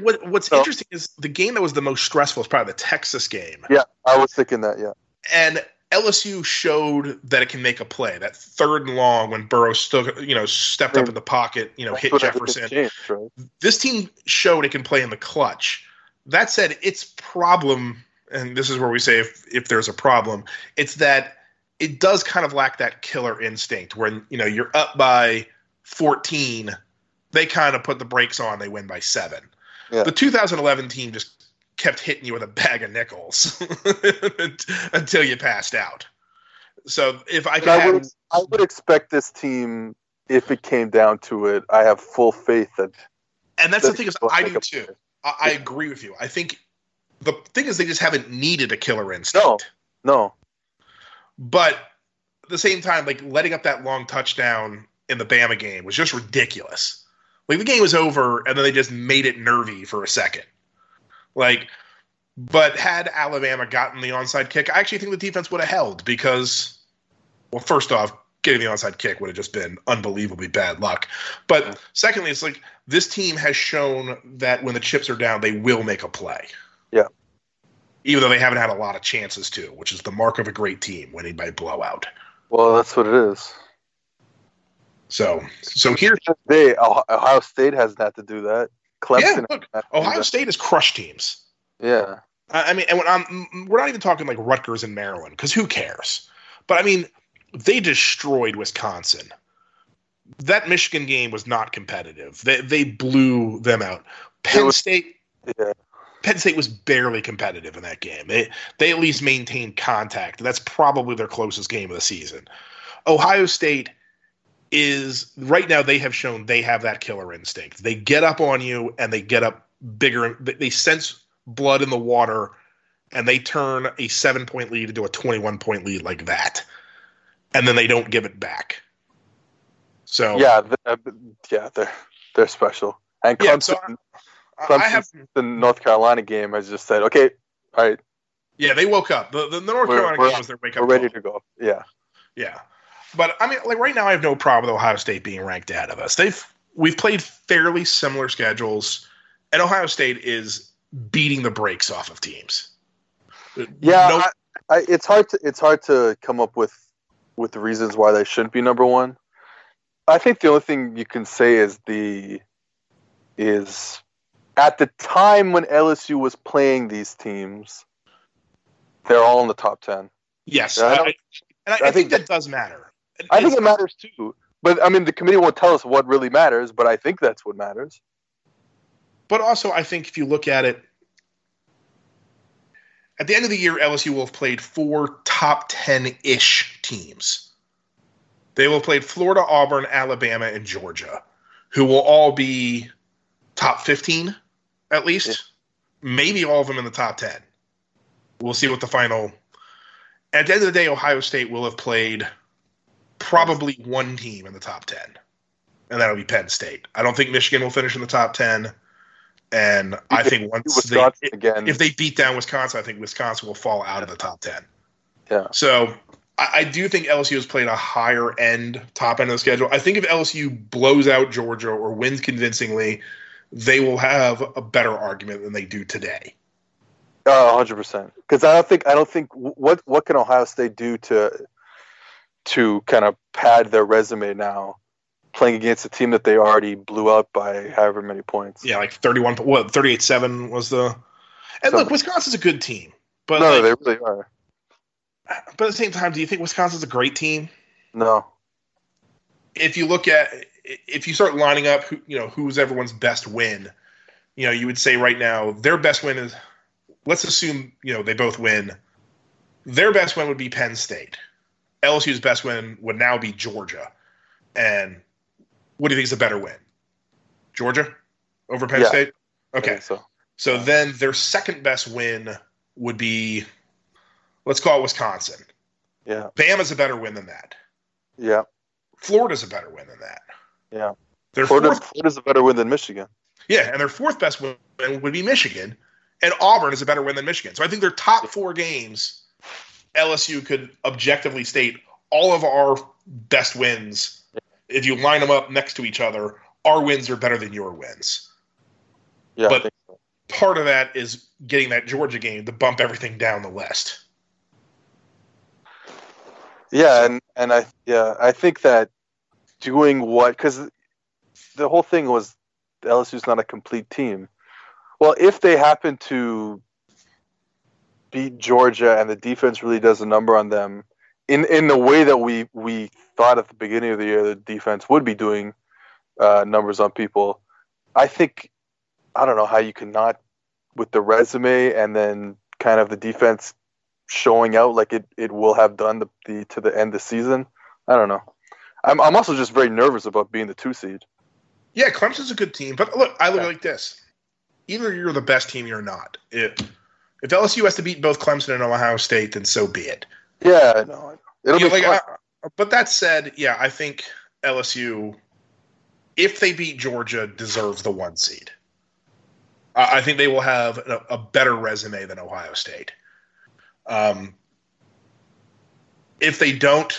what's interesting is the game that was the most stressful is probably the Texas game. Yeah, I was thinking that. Yeah, and LSU showed that it can make a play. That third and long when Burrow still stepped up in the pocket, hit Jefferson. Changed, right? This team showed it can play in the clutch. That said, its problem, and this is where we say if there's a problem, it's that it does kind of lack that killer instinct when you're up by 14. They kind of put the brakes on. They win by 7. Yeah. The 2011 team just kept hitting you with a bag of nickels until you passed out. So I would expect this team, if it came down to it, I have full faith that. And that's the thing is, I do too. I agree with you. I think the thing is they just haven't needed a killer instinct. No. But at the same time, like, letting up that long touchdown in the Bama game was just ridiculous. Like, the game was over, and then they just made it nervy for a second. Like, but had Alabama gotten the onside kick, I actually think the defense would have held because, well, first off, getting the onside kick would have just been unbelievably bad luck. But secondly, it's like this team has shown that when the chips are down, they will make a play. Yeah. Even though they haven't had a lot of chances to, which is the mark of a great team, winning by blowout. Well, that's what it is. So here today, Ohio State hasn't had to do that. Clemson, yeah, look, Ohio State has crushed teams. Yeah. I mean, and when we're not even talking like Rutgers and Maryland, because who cares? But I mean, they destroyed Wisconsin. That Michigan game was not competitive. They blew them out. Penn State was barely competitive in that game. They at least maintained contact. That's probably their closest game of the season. Ohio State is right now. They have shown they have that killer instinct. They get up on you and they get up bigger. They sense blood in the water and they turn a 7-point lead into a 21-point lead like that. And then they don't give it back. So they're special. And Clemson, the North Carolina game, I just said, okay, all right. Yeah, they woke up. The North Carolina game was their wake up. We're ready to go. Yeah, yeah. But I mean, like right now, I have no problem with Ohio State being ranked ahead of us. We've played fairly similar schedules, and Ohio State is beating the brakes off of teams. Yeah, it's hard to come up with the reasons why they shouldn't be number one. I think the only thing you can say is at the time when LSU was playing these teams, they're all in the top 10. Yes. I think that does matter. I think it matters too. But I mean, the committee won't tell us what really matters, but I think that's what matters. But also, I think if you look at it, at the end of the year, LSU will have played 4 top 10-ish teams. They will have played Florida, Auburn, Alabama, and Georgia, who will all be top 15, at least. Yeah. Maybe all of them in the top 10. We'll see what the final... At the end of the day, Ohio State will have played probably one team in the top 10, and that'll be Penn State. I don't think Michigan will finish in the top 10. And I think if they beat down Wisconsin, I think Wisconsin will fall out of the top 10. Yeah. So I do think LSU has played a higher end, top end of the schedule. I think if LSU blows out Georgia or wins convincingly, they will have a better argument than they do today. 100%. Because I don't think what can Ohio State do to kind of pad their resume now, playing against a team that they already blew out by however many points. Yeah, like 31, 38-7 was the... And look, Wisconsin's a good team. But no, like, they really are. But at the same time, do you think Wisconsin's a great team? No. If you look at... If you start lining up, who's everyone's best win, you would say right now, their best win is... Let's assume, they both win. Their best win would be Penn State. LSU's best win would now be Georgia. And... What do you think is a better win? Georgia over Penn State? Okay. So then their second best win would be, let's call it Wisconsin. Yeah. Bama's a better win than that. Yeah. Florida's a better win than that. Yeah. Florida's a better win than Michigan. Yeah, and their fourth best win would be Michigan, and Auburn is a better win than Michigan. So I think their top 4 games, LSU could objectively state all of our best wins. If you line them up next to each other, our wins are better than your wins. Yeah, but part of that is getting that Georgia game to bump everything down the list. Yeah, I think that doing what – because the whole thing was LSU's not a complete team. Well, if they happen to beat Georgia and the defense really does a number on them, in the way that we thought at the beginning of the year the defense would be doing numbers on people, I don't know how you cannot, with the resume and then kind of the defense showing out like it will have done to the end of the season. I don't know. I'm also just very nervous about being the 2 seed. Yeah, Clemson's a good team, but look, I look like this. Either you're the best team, or not. If LSU has to beat both Clemson and Ohio State, then so be it. Yeah, no, it'll be like, But that said, yeah, I think LSU, if they beat Georgia, deserve the 1 seed. I think they will have a better resume than Ohio State. If they don't,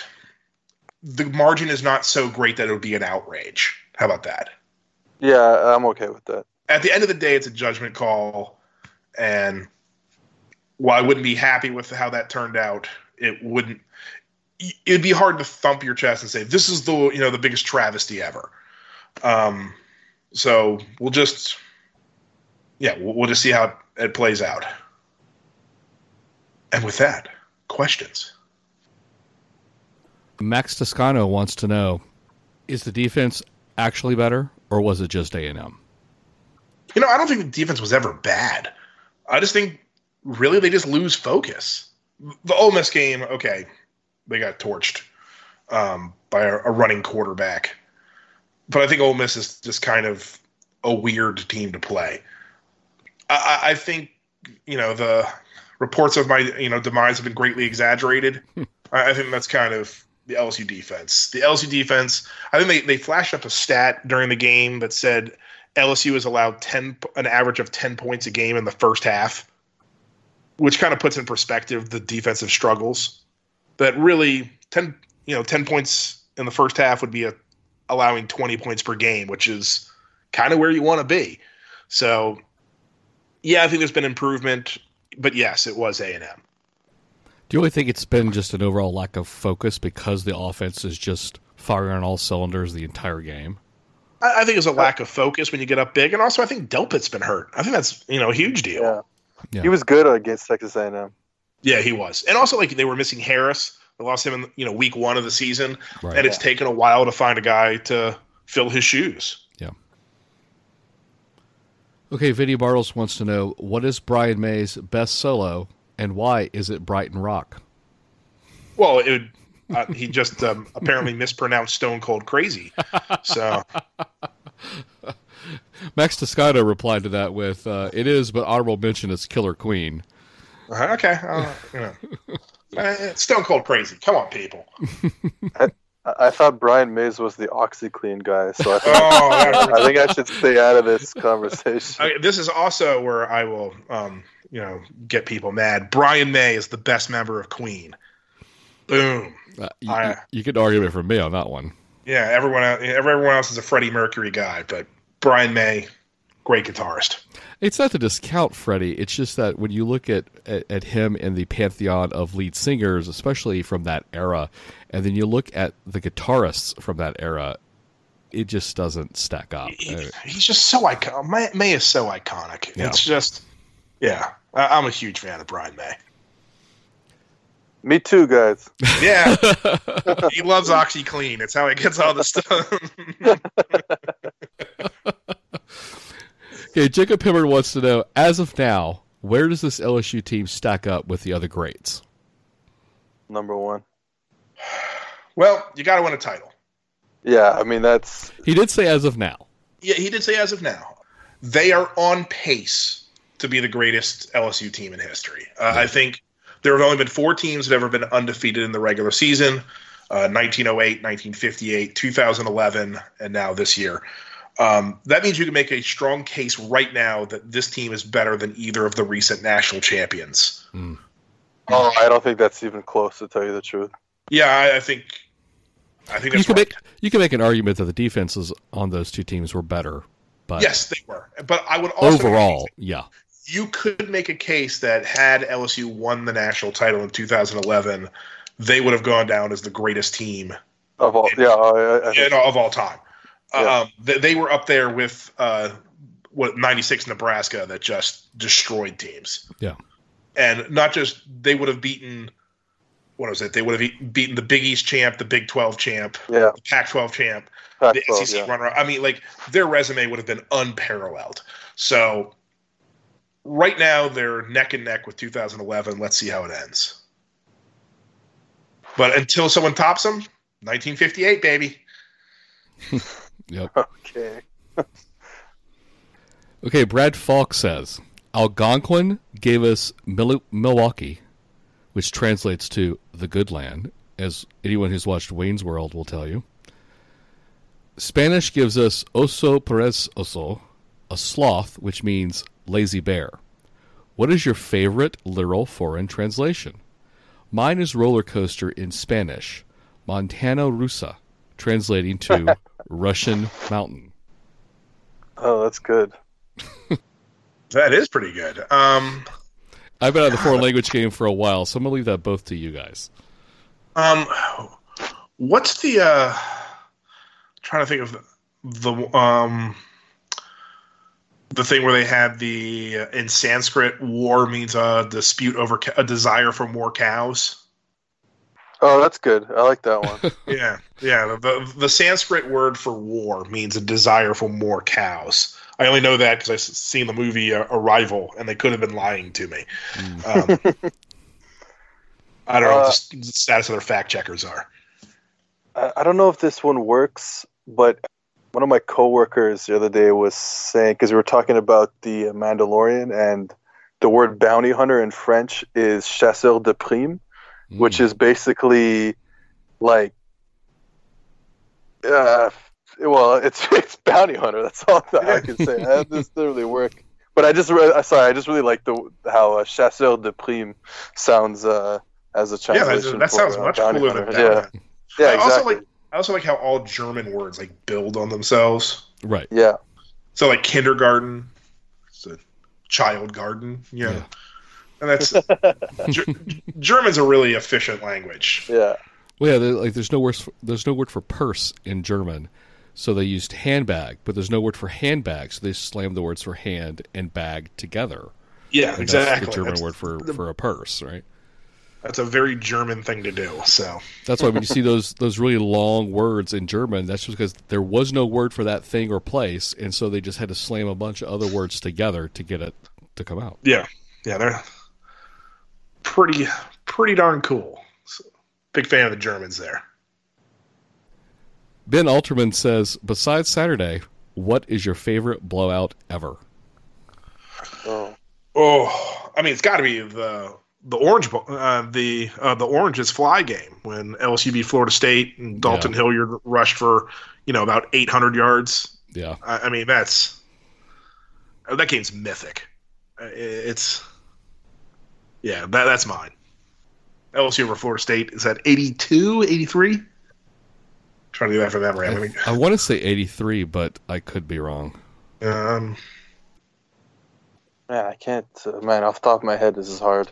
the margin is not so great that it would be an outrage. How about that? Yeah, I'm okay with that. At the end of the day, it's a judgment call, and while I wouldn't be happy with how that turned out, it'd be hard to thump your chest and say, this is the biggest travesty ever. So we'll just, we'll just see how it plays out. And with that, questions. Max Toscano wants to know, is the defense actually better, or was it just A&M? I don't think the defense was ever bad. I just think, really, they just lose focus. The Ole Miss game, okay, they got torched by a running quarterback. But I think Ole Miss is just kind of a weird team to play. I think, the reports of my, demise have been greatly exaggerated. I think that's kind of the LSU defense. The LSU defense, I think they flashed up a stat during the game that said LSU has allowed an average of 10 points a game in the first half, which kind of puts in perspective the defensive struggles. That really 10 points in the first half would be allowing 20 points per game, which is kind of where you want to be. So, yeah, I think there's been improvement, but yes, it was A&M. Do you really think it's been just an overall lack of focus because the offense is just firing on all cylinders the entire game? I think it's a lack of focus when you get up big, and also I think Delpit's been hurt. I think that's a huge deal. Yeah. Yeah. He was good against Texas A&M. Yeah, he was. And also, they were missing Harris. They lost him in, week one of the season. Right. And it's taken a while to find a guy to fill his shoes. Yeah. Okay, Vinny Bartles wants to know, what is Brian May's best solo, and why is it Brighton Rock? Well, he just apparently mispronounced Stone Cold Crazy. So... Max Toscano replied to that with, it is, but honorable mention is Killer Queen. Okay. Stone Cold Crazy. Come on, people. I thought Brian Mays was the OxyClean guy, so I think I should stay out of this conversation. This is also where I will, get people mad. Brian May is the best member of Queen. Boom. You could argue it for me on that one. Yeah, everyone else is a Freddie Mercury guy, but Brian May, great guitarist. It's not to discount Freddie. It's just that when you look at him in the pantheon of lead singers, especially from that era, and then you look at the guitarists from that era, it just doesn't stack up. He's just so iconic. May is so iconic. Yeah. It's just, I'm a huge fan of Brian May. Me too, guys. Yeah. He loves OxyClean. It's how he gets all the stuff. Okay, Jacob Hibbard wants to know, as of now, where does this LSU team stack up with the other greats? Number 1. Well, you got to win a title. Yeah, that's... He did say as of now. Yeah, he did say as of now. They are on pace to be the greatest LSU team in history. Yeah. I think... There have only been 4 teams that have ever been undefeated in the regular season, 1908, 1958, 2011, and now this year. That means you can make a strong case right now that this team is better than either of the recent national champions. Mm. Oh, I don't think that's even close, to tell you the truth. Yeah, I think that's right. You can make an argument that the defenses on those 2 teams were better. But yes, they were. But I would also overall, yeah. You could make a case that had LSU won the national title in 2011, they would have gone down as the greatest team of all time. Yeah. They were up there with 96 Nebraska that just destroyed teams. Yeah, and not just they would have beaten. What was it? They would have beaten the Big East champ, the Big 12 champ, the Pac-12 champ, the SEC runner-up. Their resume would have been unparalleled. So. Right now, they're neck and neck with 2011. Let's see how it ends. But until someone tops them, 1958, baby. Yep. Okay. Okay, Brad Falk says, Algonquin gave us Milwaukee, which translates to the good land, as anyone who's watched Wayne's World will tell you. Spanish gives us oso parez oso, a sloth, which means lazy bear. What is your favorite literal foreign translation? Mine is roller coaster in Spanish, Montana Rusa, translating to Russian mountain. Oh, that's good. That is pretty good. I've been out of the foreign language game for a while, so I'm going to leave that both to you guys. What's the trying to think of the thing where they had the in Sanskrit war means a dispute over a desire for more cows. Oh, that's good. I like that one. Yeah. The Sanskrit word for war means a desire for more cows. I only know that because I've seen the movie Arrival, and they could have been lying to me. I don't know what the status of their fact checkers are. I don't know if this one works, but one of my coworkers the other day was saying, because we were talking about the Mandalorian, and the word bounty hunter in French is chasseur de prime, which is basically like, well, it's bounty hunter. That's all I can say. How does this literally work? But I just really like how chasseur de prime sounds as a translation. Yeah, that sounds much cooler than that. Yeah, exactly. I also like how all German words like build on themselves. Right. Yeah. So like kindergarten, it's a child garden. Yeah. And that's German's a really efficient language. Yeah. Well, yeah, like there's no word for purse in German, so they used handbag. But there's no word for handbag, so they slammed the words for hand and bag together. Yeah, and exactly. That's the German word for a purse, right? That's a very German thing to do. So that's why when you see those really long words in German, that's just because there was no word for that thing or place, and so they just had to slam a bunch of other words together to get it to come out. Yeah, they're pretty darn cool. So, big fan of the Germans there. Ben Alterman says, besides Saturday, what is your favorite blowout ever? Oh, I mean, it's got to be the Orange Bowl, the Orange's fly game when LSU beat Florida State and Dalton Hilliard rushed for about 800 yards. Yeah, I mean that game's mythic. That's mine. LSU over Florida State is at 82, 83. Trying to do that from memory. I want to say 83, but I could be wrong. Man, I can't. Man, off the top of my head, this is hard.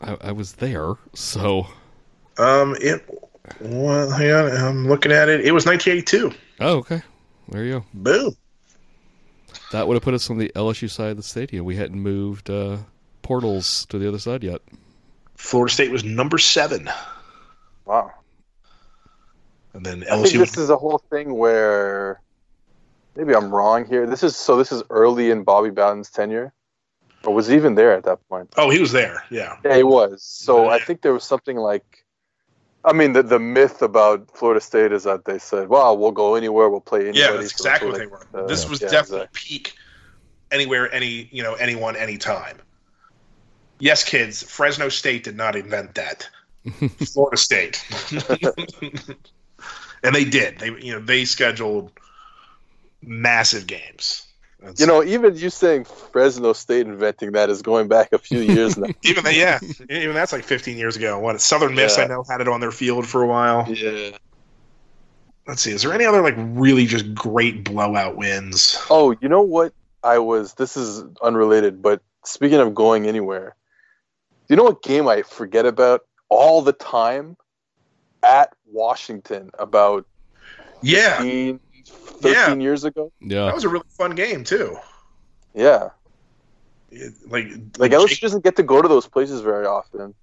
I was there, so. Hang on, I'm looking at it. It was 1982. Oh, okay. There you go. Boom. That would have put us on the LSU side of the stadium. We hadn't moved portals to the other side yet. Florida State was number 7. Wow. And then LSU. I think this is a whole thing where maybe I'm wrong here. This is early in Bobby Bowden's tenure. Or was he even there at that point? Oh, he was there, yeah. Yeah, he was. So I think there was something like, I mean, the myth about Florida State is that they said, wow, we'll go anywhere, we'll play anybody. Yeah, that's exactly what they were. This was definitely peak anywhere, anyone, anytime. Yes, kids, Fresno State did not invent that. Florida State. And they did. They scheduled massive games. Even you saying Fresno State inventing that is going back a few years now. Even that's like 15 years ago. What Southern Miss I know had it on their field for a while. Yeah. Let's see. Is there any other like really just great blowout wins? Oh, you know what? This is unrelated, but speaking of going anywhere, do you know what game I forget about all the time? At Washington about 13 years ago. Yeah. That was a really fun game too. Yeah. Like LSU doesn't get to go to those places very often.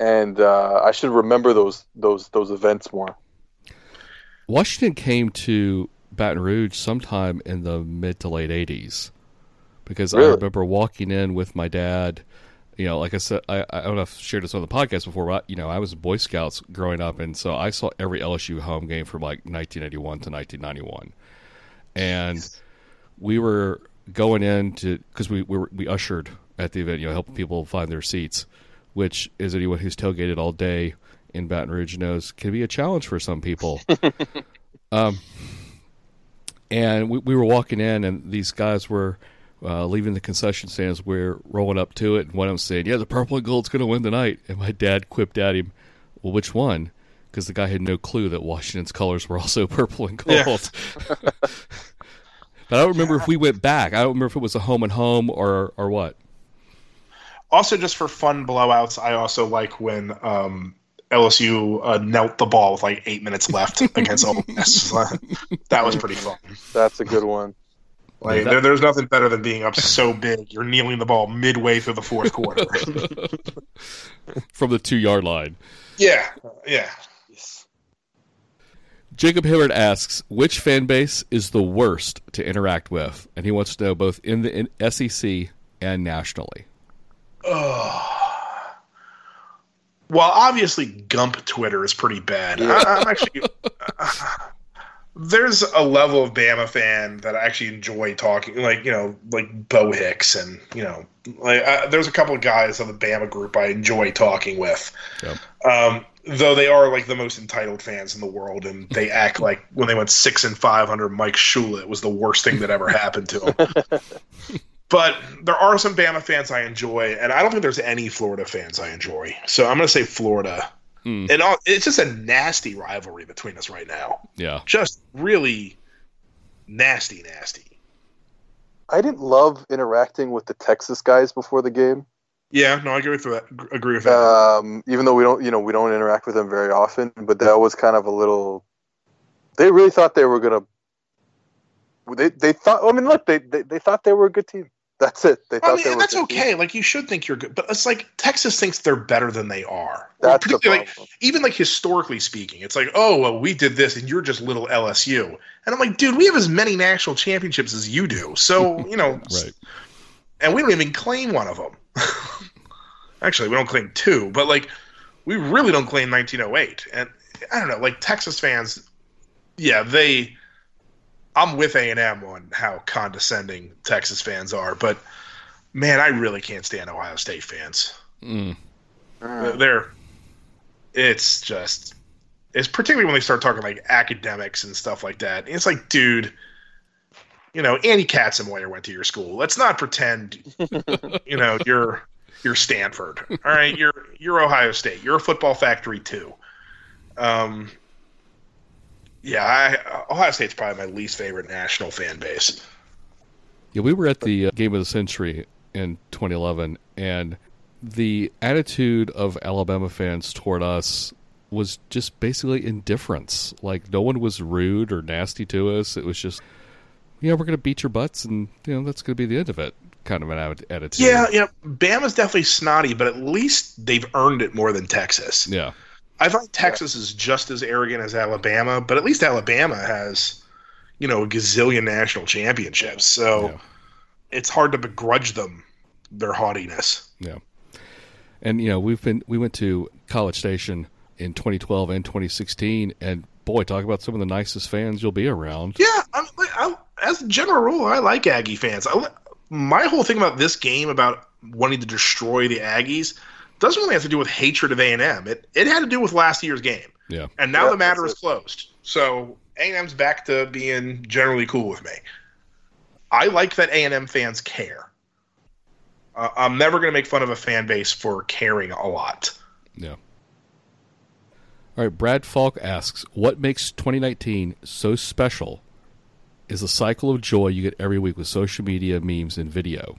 And I should remember those events more. Washington came to Baton Rouge sometime in the mid to late 80s. Because really? I remember walking in with my dad. Like I said, I don't know if I've shared this on the podcast before, but I was in Boy Scouts growing up, and so I saw every LSU home game from like 1981 to 1991. And we were going in to, because we ushered at the event, helping people find their seats, which is anyone who's tailgated all day in Baton Rouge knows can be a challenge for some people. And we were walking in, and these guys were leaving the concession stands. We're rolling up to it, and one of them said, "Yeah, the purple and gold's going to win tonight." And my dad quipped at him, "Well, which one?" Because the guy had no clue that Washington's colors were also purple and gold. Yeah. But I don't remember if we went back. I don't remember if it was a home and home or what. Also, just for fun blowouts, I also like when LSU knelt the ball with like 8 minutes left against Ole Miss. That was pretty fun. That's a good one. Like, yeah, there's nothing better than being up so big. You're kneeling the ball midway through the fourth quarter. From the 2-yard line. Yeah, yeah. Jacob Hibbard asks, which fan base is the worst to interact with? And he wants to know both in the SEC and nationally. Well, obviously, Gump Twitter is pretty bad. I'm actually there's a level of Bama fan that I actually enjoy talking, like, you know, like Bo Hicks, and you know, like there's a couple of guys on the Bama group I enjoy talking with. Yep. Though they are like the most entitled fans in the world, and they act like when they went 6-5 under Mike Shula, it was the worst thing that ever happened to them. But there are some Bama fans I enjoy, and I don't think there's any Florida fans I enjoy. So I'm going to say Florida. Mm. And it's just a nasty rivalry between us right now. Yeah. Just really nasty, nasty. I didn't love interacting with the Texas guys before the game. Yeah, no, I agree with that. Even though we don't interact with them very often, but that was kind of a little. They really thought they were gonna. They thought. I mean, look, they thought they were a good team. That's it. They thought they were. That's okay. Like, you should think you're good, but it's like Texas thinks they're better than they are. That's the problem. Like, even like historically speaking, it's like, oh well, we did this, and you're just little LSU. And I'm like, dude, we have as many national championships as you do. So you know, right? And we don't even claim one of them. Actually, we don't claim two, but like we really don't claim 1908. And I don't know, like Texas fans, yeah, I'm with A&M on how condescending Texas fans are, but man, I really can't stand Ohio State fans. Mm. It's particularly when they start talking like academics and stuff like that. And it's like, dude, you know, Andy Katzenmoyer went to your school. Let's not pretend, you know, you're Stanford. All right, you're Ohio State. You're a football factory too. Ohio State's probably my least favorite national fan base. Yeah, we were at the Game of the Century in 2011, and the attitude of Alabama fans toward us was just basically indifference. Like, no one was rude or nasty to us. It was just, yeah, we're going to beat your butts, and you know that's going to be the end of it, kind of an attitude. Yeah, yeah. Bama's definitely snotty, but at least they've earned it more than Texas. Yeah. I find Texas is just as arrogant as Alabama, but at least Alabama has, you know, a gazillion national championships. So It's hard to begrudge them their haughtiness. Yeah. And, you know, we went to College Station in 2012 and 2016, and boy, talk about some of the nicest fans you'll be around. Yeah, I as a general rule, I like Aggie fans. My whole thing about this game, about wanting to destroy the Aggies, doesn't really have to do with hatred of A&M. It had to do with last year's game. Yeah. And now the matter is closed. So A&M's back to being generally cool with me. I like that A&M fans care. I'm never going to make fun of a fan base for caring a lot. Yeah. All right, Brad Falk asks, what makes 2019 so special is a cycle of joy you get every week with social media, memes, and video.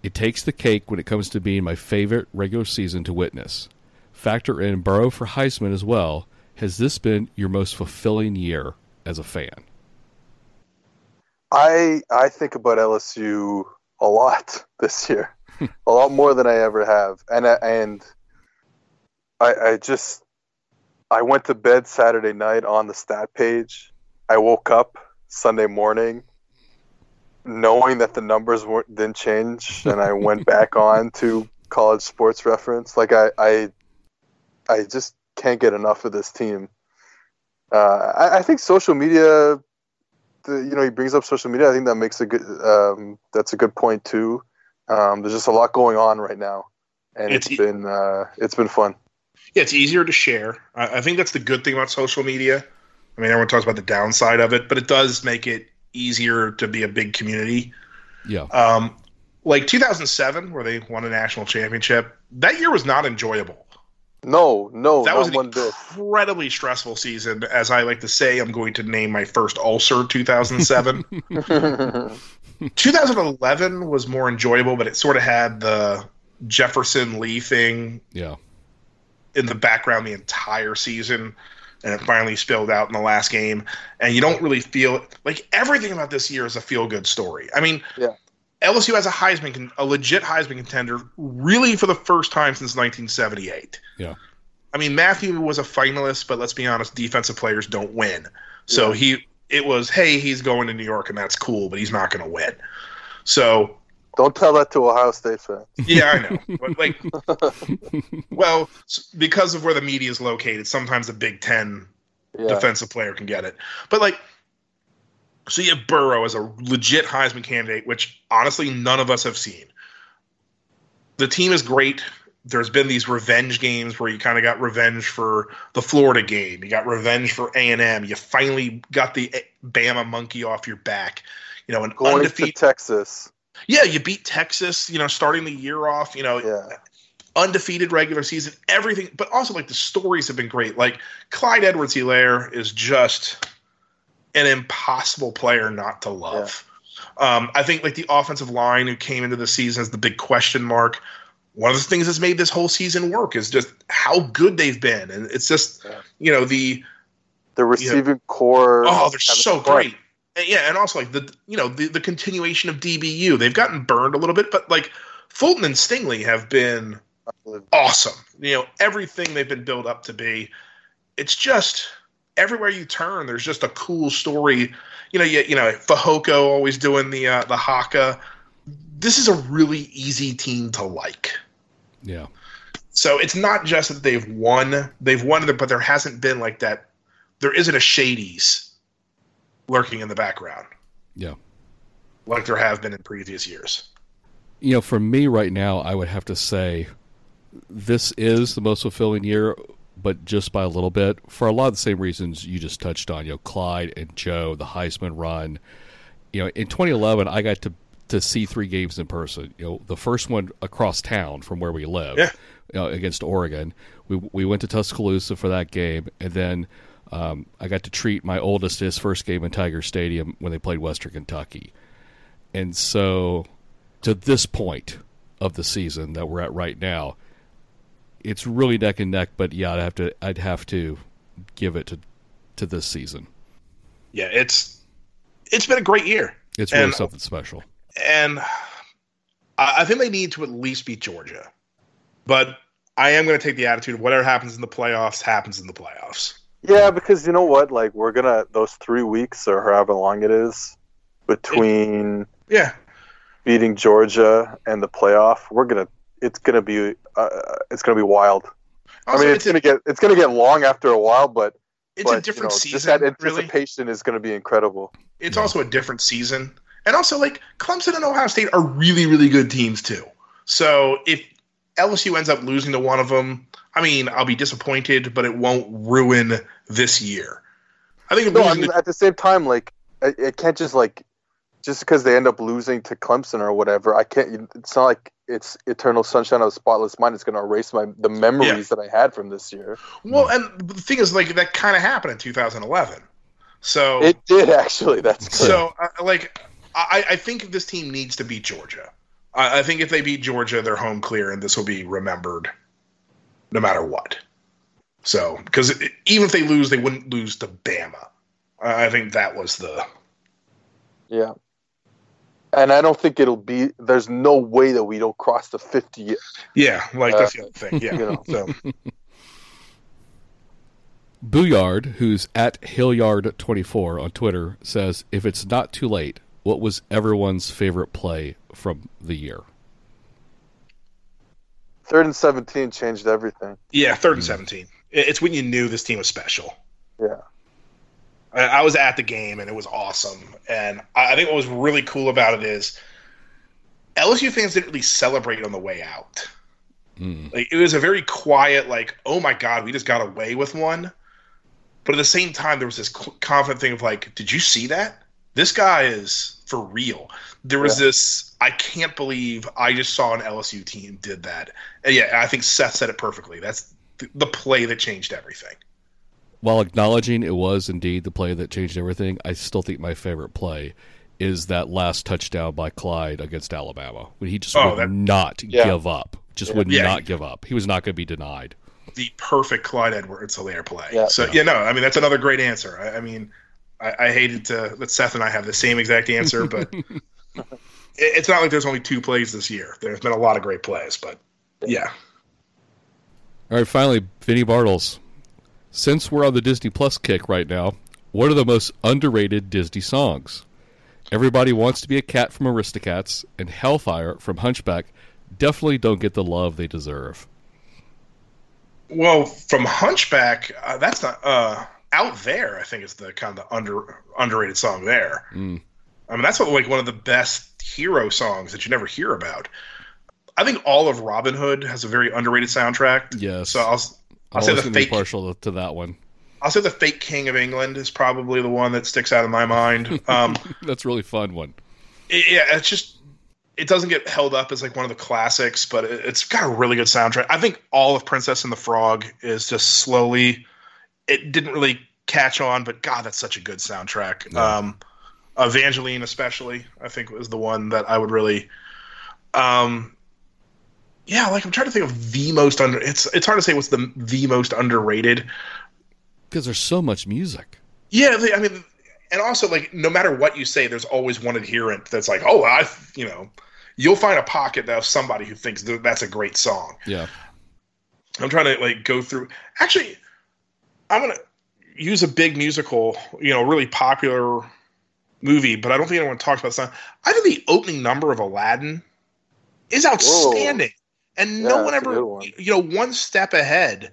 It takes the cake when it comes to being my favorite regular season to witness. Factor in Burrow for Heisman as well. Has this been your most fulfilling year as a fan? I think about LSU a lot this year. A lot more than I ever have. I went to bed Saturday night on the stat page. I woke up Sunday morning knowing that the numbers didn't change, and I went back on to College Sports Reference. Like, I just can't get enough of this team. I think social media, he brings up social media. I think that makes that's a good point too. There's just a lot going on right now, and it's been fun. Yeah, it's easier to share. I think that's the good thing about social media. I mean, everyone talks about the downside of it, but it does make it easier to be a big community. Yeah. Like 2007, where they won a national championship, that year was not enjoyable. No. That was an incredibly stressful season. As I like to say, I'm going to name my first ulcer 2007. 2011 was more enjoyable, but it sort of had the Jefferson Lee thing in the background the entire season, and it finally spilled out in the last game. And you don't really feel – like everything about this year is a feel-good story. I mean, LSU has a legit Heisman contender really for the first time since 1978. Yeah. I mean, Mathieu was a finalist, but let's be honest, defensive players don't win. So he's going to New York, and that's cool, but he's not going to win. So – don't tell that to Ohio State fans. Yeah, I know. But well, because of where the media is located, sometimes the Big Ten defensive player can get it. But so you have Burrow as a legit Heisman candidate, which honestly none of us have seen. The team is great. There's been these revenge games where you kind of got revenge for the Florida game. You got revenge for A&M. You finally got the Bama monkey off your back. You know, going undefeated to Texas. Yeah, you beat Texas, starting the year off, undefeated regular season, everything. But also, the stories have been great. Clyde Edwards-Hilaire is just an impossible player not to love. Yeah. I think, the offensive line who came into the season is the big question mark. One of the things that's made this whole season work is just how good they've been. And it's just, the receiving core. Oh, they're so great. Yeah, and also the continuation of DBU. They've gotten burned a little bit, but Fulton and Stingley have been awesome. Everything they've been built up to be. It's just everywhere you turn, there's just a cool story. Fajoko always doing the haka. This is a really easy team to like. Yeah. So it's not just that they've won, but there hasn't been that. There isn't a Shady's lurking in the background. Yeah. Like there have been in previous years. For me right now, I would have to say this is the most fulfilling year, but just by a little bit, for a lot of the same reasons you just touched on, Clyde and Joe, the Heisman run. In 2011, I got to see three games in person. The first one across town from where we live, against Oregon. We went to Tuscaloosa for that game, and then I got to treat my oldest to his first game in Tiger Stadium when they played Western Kentucky. And so to this point of the season that we're at right now, it's really neck and neck, but I'd have to give it to this season. Yeah, it's been a great year. It's really something special. And I think they need to at least beat Georgia. But I am going to take the attitude of whatever happens in the playoffs happens in the playoffs. Yeah, because you know what? We're going to – those 3 weeks or however long it is between beating Georgia and the playoff, it's going to be wild. Also, I mean, it's going to get long after a while, but it's a different season. Just that anticipation is going to be incredible. It's also a different season. And also, Clemson and Ohio State are really, really good teams too. So if LSU ends up losing to one of them, I mean, I'll be disappointed, but it won't ruin this year. At the same time, it can't just because they end up losing to Clemson or whatever, I can't. It's not like it's eternal sunshine of a spotless mind. It's going to erase the memories that I had from this year. Well, and the thing is, that kind of happened in 2011. So it did actually. That's true. So I think this team needs to beat Georgia. I think if they beat Georgia, they're home clear, and this will be remembered no matter what. So, because even if they lose, they wouldn't lose to Bama. I think that was the... Yeah. And I don't think it'll be... There's no way that we don't cross the 50 yet. Yeah, that's the other thing. Yeah. Booyard, who's at Hilliard24 on Twitter, says, if it's not too late, what was everyone's favorite play from the year? 3rd and 17 changed everything. Yeah, 3rd and 17. It's when you knew this team was special. Yeah. I was at the game, and it was awesome. And I think what was really cool about it is LSU fans didn't really celebrate on the way out. Like, it was a very quiet, like, oh my God, we just got away with one. But at the same time, there was this confident thing of like, did you see that? This guy is for real. There was this, I can't believe I just saw an LSU team did that. And yeah, I think Seth said it perfectly. That's the play that changed everything. While acknowledging it was indeed the play that changed everything, I still think my favorite play is that last touchdown by Clyde against Alabama. When he just would not give up. He was not going to be denied. The perfect Clyde Edwards-Hilaire play. Yeah. So, yeah, no, I mean, that's another great answer. I mean, I hated to let Seth and I have the same exact answer, but it's not like there's only two plays this year. There's been a lot of great plays, but yeah. All right, finally, Vinny Bartles. Since we're on the Disney Plus kick right now, what are the most underrated Disney songs? Everybody Wants to Be a Cat from Aristocats and Hellfire from Hunchback definitely don't get the love they deserve. Well, from Hunchback, that's not Out There, I think, is the kind of the underrated song there. I mean, that's like one of the best hero songs that you never hear about. I think all of Robin Hood has a very underrated soundtrack. Yes. So I'll say the fake partial to that one. I'll say the Fake King of England is probably the one that sticks out in my mind. That's a really fun one. It's just, it doesn't get held up as like one of the classics, but it's got a really good soundtrack. I think all of Princess and the Frog is just slowly, it didn't really catch on, but God, that's such a good soundtrack. No. Evangeline especially, I think, was the one that I would really, like I'm trying to think of the most it's hard to say what's the most underrated. Because there's so much music. Yeah. I mean, and also like, no matter what you say, there's always one adherent that's like, oh, you'll find a pocket of somebody who thinks that's a great song. Yeah. I'm trying to like go through. Actually, I'm going to use a big musical, really popular movie, but I don't think anyone talks about this. I think the opening number of Aladdin is outstanding. Whoa. And no one ever, One Step Ahead.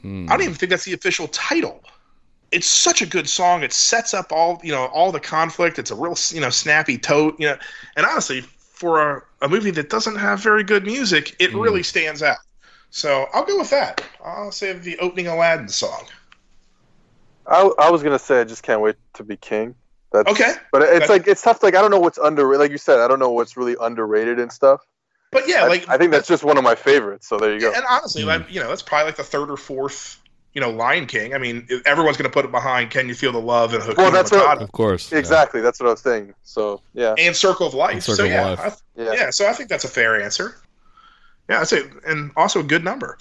I don't even think that's the official title. It's such a good song. It sets up all the conflict. It's a real, snappy tote, and honestly, for a movie that doesn't have very good music, it really stands out. So I'll go with that. I'll say the opening Aladdin song. I was gonna say I just can't wait to be king. That's, okay, but that's, like it's tough. Like I don't know what's underrated. Like you said, I don't know what's really underrated and stuff. But yeah, I think that's just one of my favorites. So there you go. And honestly, that's probably like the third or fourth. Lion King. I mean, everyone's going to put it behind "Can You Feel the Love" and Hakuna Matata. Of course, exactly. Yeah. That's what I was saying. So yeah, and Circle of Life. So I think that's a fair answer. Yeah, I'd say, and also a good number.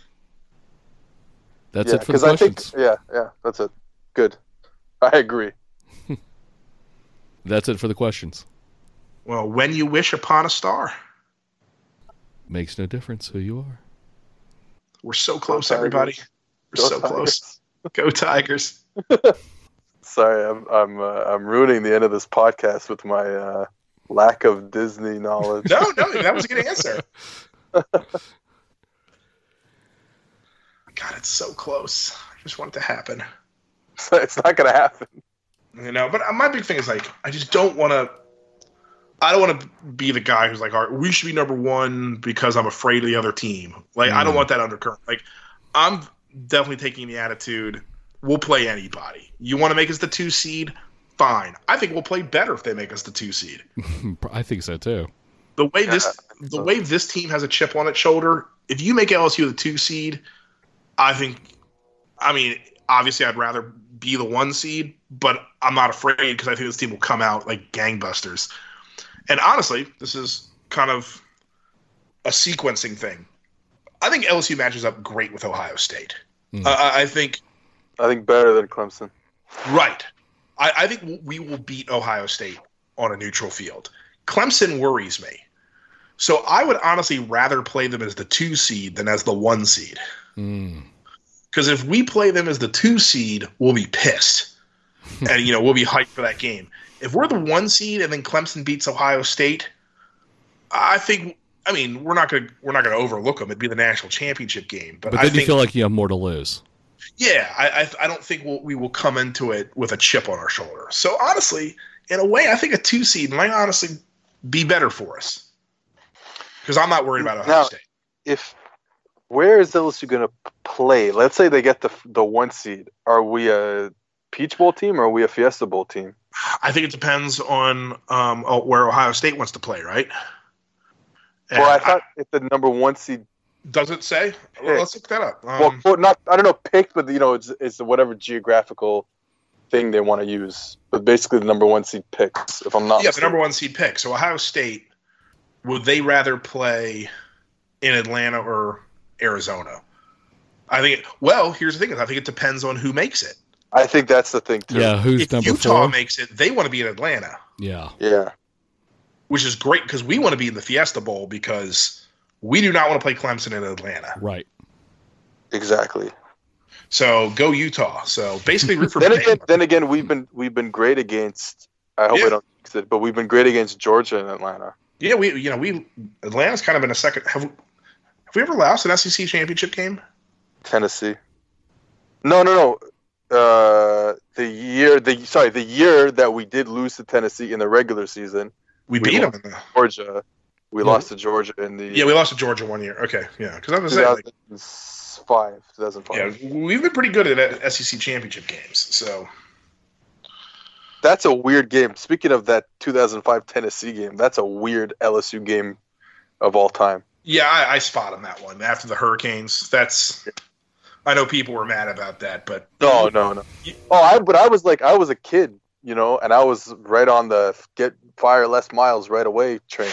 That's it for the questions. That's it. Good, I agree. That's it for the questions. Well, when you wish upon a star, makes no difference who you are. We're so close, everybody. We're so close. Go Tigers! Sorry, I'm ruining the end of this podcast with my lack of Disney knowledge. No, that was a good answer. God, it's so close. I just want it to happen. It's not going to happen. But my big thing is like I just don't want to. I don't want to be the guy who's like, all right, we should be number one because I'm afraid of the other team. Like I don't want that undercurrent. Like I'm definitely taking the attitude, we'll play anybody. You want to make us the 2 seed? Fine. I think we'll play better if they make us the 2 seed. I think so too. The way this team has a chip on its shoulder, if you make LSU the 2 seed, obviously I'd rather be the 1 seed, but I'm not afraid because I think this team will come out like gangbusters. And honestly, this is kind of a sequencing thing. I think LSU matches up great with Ohio State. I think better than Clemson. Right. I think we will beat Ohio State on a neutral field. Clemson worries me. So I would honestly rather play them as the 2 seed than as the 1 seed. Because if we play them as the 2 seed, we'll be pissed. And, we'll be hyped for that game. If we're the 1 seed and then Clemson beats Ohio State, we're not going to overlook them. It'd be the national championship game, but then I think, you feel like you have more to lose. Yeah, I don't think we will come into it with a chip on our shoulder. So honestly, in a way, I think a 2 seed might honestly be better for us because I'm not worried about Ohio State. If where is LSU going to play? Let's say they get the one seed. Are we a Peach Bowl team or are we a Fiesta Bowl team? I think it depends on where Ohio State wants to play, right? And well, I thought it's the number one seed. Does it say? Well, let's look that up. Well, not I don't know picked, but you know it's whatever geographical thing they want to use. But basically, the number one seed picks. If I'm not mistaken. The number one seed picks. So Ohio State, would they rather play in Atlanta or Arizona? I think. Well, here's the thing. I think it depends on who makes it. I think that's the thing too. Yeah, who's if number Utah four? Makes it, they want to be in Atlanta. Yeah. Yeah. Which is great because we want to be in the Fiesta Bowl because we do not want to play Clemson in Atlanta. Right. Exactly. So go Utah. So basically, root for then again, we've been great against. I hope I don't fix it, but we've been great against Georgia and Atlanta. Yeah, we Atlanta's kind of been a second. Have we ever lost an SEC championship game? Tennessee. No. The year that we did lose to Tennessee in the regular season, we beat them in the Georgia. We lost to Georgia in the we lost to Georgia one year. Okay, yeah, because I was saying 2005. Yeah, we've been pretty good at SEC championship games. So that's a weird game. Speaking of that 2005 Tennessee game, that's a weird LSU game of all time. Yeah, I spot on that one after the Hurricanes. That's. Yeah. I know people were mad about that, but no. I was a kid, you know, and I was right on the get fire less miles right away train.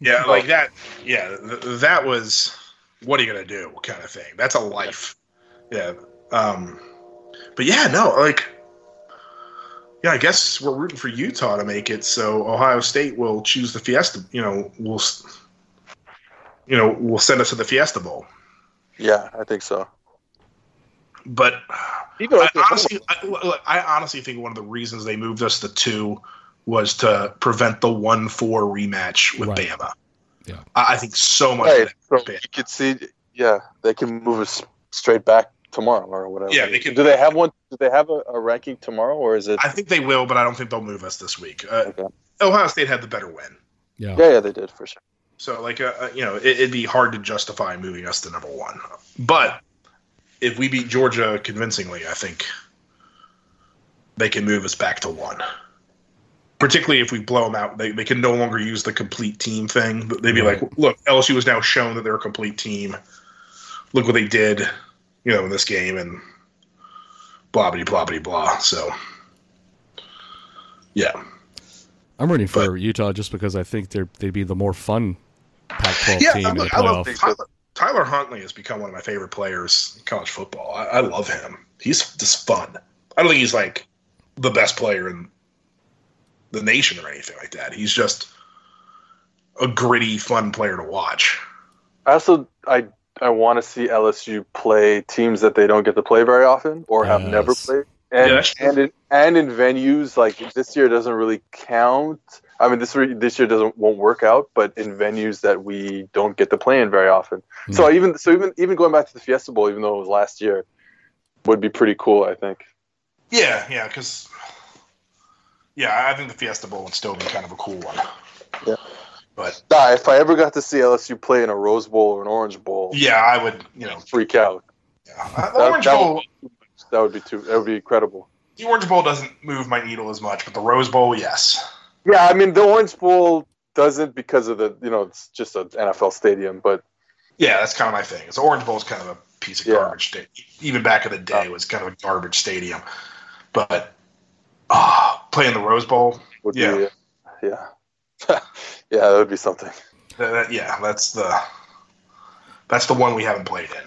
Yeah, like that. Yeah, that was what are you gonna do kind of thing. That's a life. Yeah. But yeah, no, like, yeah, I guess we're rooting for Utah to make it, so Ohio State will choose the Fiesta. You know, will send us to the Fiesta Bowl. Yeah, I think so. But I honestly think one of the reasons they moved us to 2 was to prevent the 1-4 rematch with Bama. Yeah, I think so much. Right. Of that. You could see, yeah, they can move us straight back tomorrow or whatever. Yeah, they can. Do they have one? Do they have a ranking tomorrow, or is it? I think they will, but I don't think they'll move us this week. Okay. Ohio State had the better win. Yeah, they did for sure. So, like, it'd be hard to justify moving us to number 1, but. If we beat Georgia convincingly, I think they can move us back to 1. Particularly if we blow them out, they can no longer use the complete team thing. They'd be like, look, LSU has now shown that they're a complete team. Look what they did, you know, in this game and blah, blah, blah, blah, blah. So, yeah. I'm rooting for Utah just because I think they'd be the more fun Pac-12 team in the playoff. Tyler Huntley has become one of my favorite players in college football. I love him. He's just fun. I don't think he's like the best player in the nation or anything like that. He's just a gritty, fun player to watch. I want to see LSU play teams that they don't get to play very often or have never played. And in venues like this year doesn't really count. I mean, this year won't work out, but in venues that we don't get to play in very often. Mm. So even going back to the Fiesta Bowl, even though it was last year, would be pretty cool, I think. Yeah, because I think the Fiesta Bowl would still be kind of a cool one. Yeah, but if I ever got to see LSU play in a Rose Bowl or an Orange Bowl, I would freak out. Yeah. That would be incredible. The Orange Bowl doesn't move my needle as much, but the Rose Bowl, yes. Yeah, I mean, the Orange Bowl doesn't because of it's just an NFL stadium, but... Yeah, that's kind of my thing. The Orange Bowl is kind of a piece of garbage. Even back in the day, it was kind of a garbage stadium. But playing the Rose Bowl... Would be, that would be something. That's the one we haven't played in.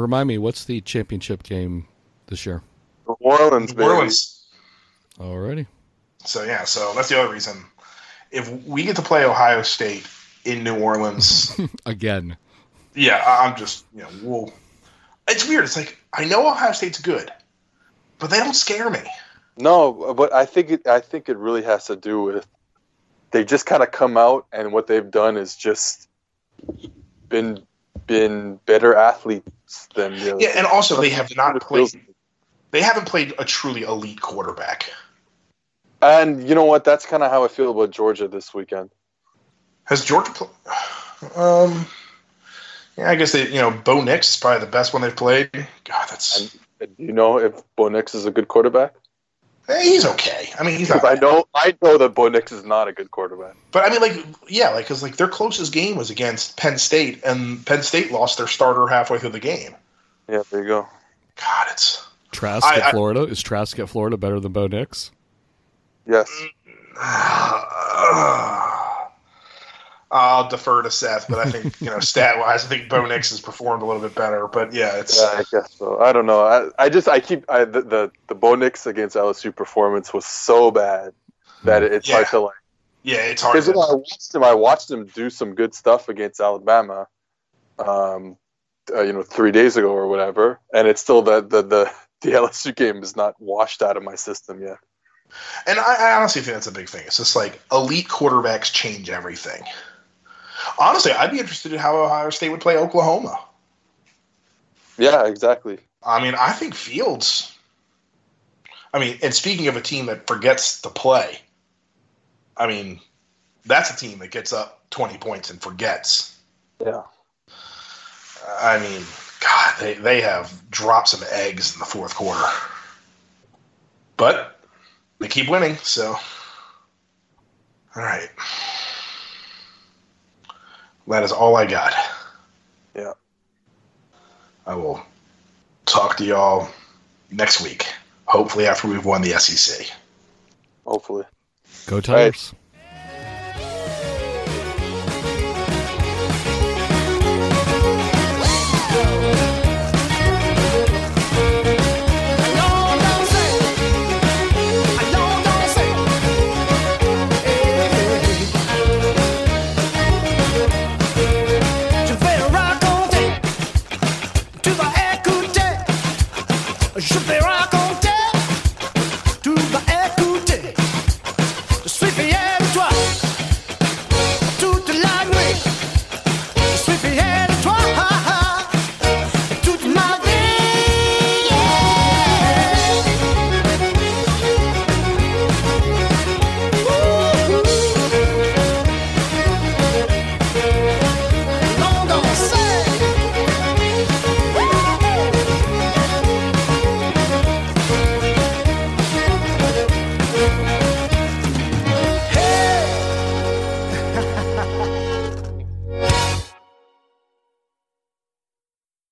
Remind me, what's the championship game this year? New Orleans, baby. New Orleans. Alrighty. So that's the other reason. If we get to play Ohio State in New Orleans again, I'm just it's weird. It's like I know Ohio State's good, but they don't scare me. No, but I think it really has to do with they just kind of come out and what they've done is just been better athletes than the other. Yeah, and also they have not played. They haven't played a truly elite quarterback. And you know what? That's kind of how I feel about Georgia this weekend. Has Georgia played? Yeah, I guess they, you know, Bo Nix is probably the best one they've played. God, that's. And do you know if Bo Nix is a good quarterback? He's okay. I mean, he's not. I know that Bo Nix is not a good quarterback. But I mean, like, yeah, like, because like their closest game was against Penn State, and Penn State lost their starter halfway through the game. Yeah, there you go. God, it's Trask at Florida. Is Trask at Florida better than Bo Nix? Yes. I'll defer to Seth, but I think, you know, stat-wise, I think Bo Nix has performed a little bit better. But yeah, it's. Yeah, I guess so. I don't know. The Bo Nix against LSU performance was so bad that it's hard to like. Yeah, it's hard. Because when I watched him do some good stuff against Alabama, 3 days ago or whatever, and it's still the LSU game is not washed out of my system yet. And I honestly think that's a big thing. It's just like elite quarterbacks change everything. Honestly, I'd be interested in how Ohio State would play Oklahoma. Yeah, exactly. I mean, I think Fields. I mean, and speaking of a team that forgets to play, I mean, that's a team that gets up 20 points and forgets. Yeah. I mean, God, they have dropped some eggs in the fourth quarter. But they keep winning, so. All right. That is all I got. Yeah. I will talk to y'all next week, hopefully after we've won the SEC. Hopefully. Go Tigers.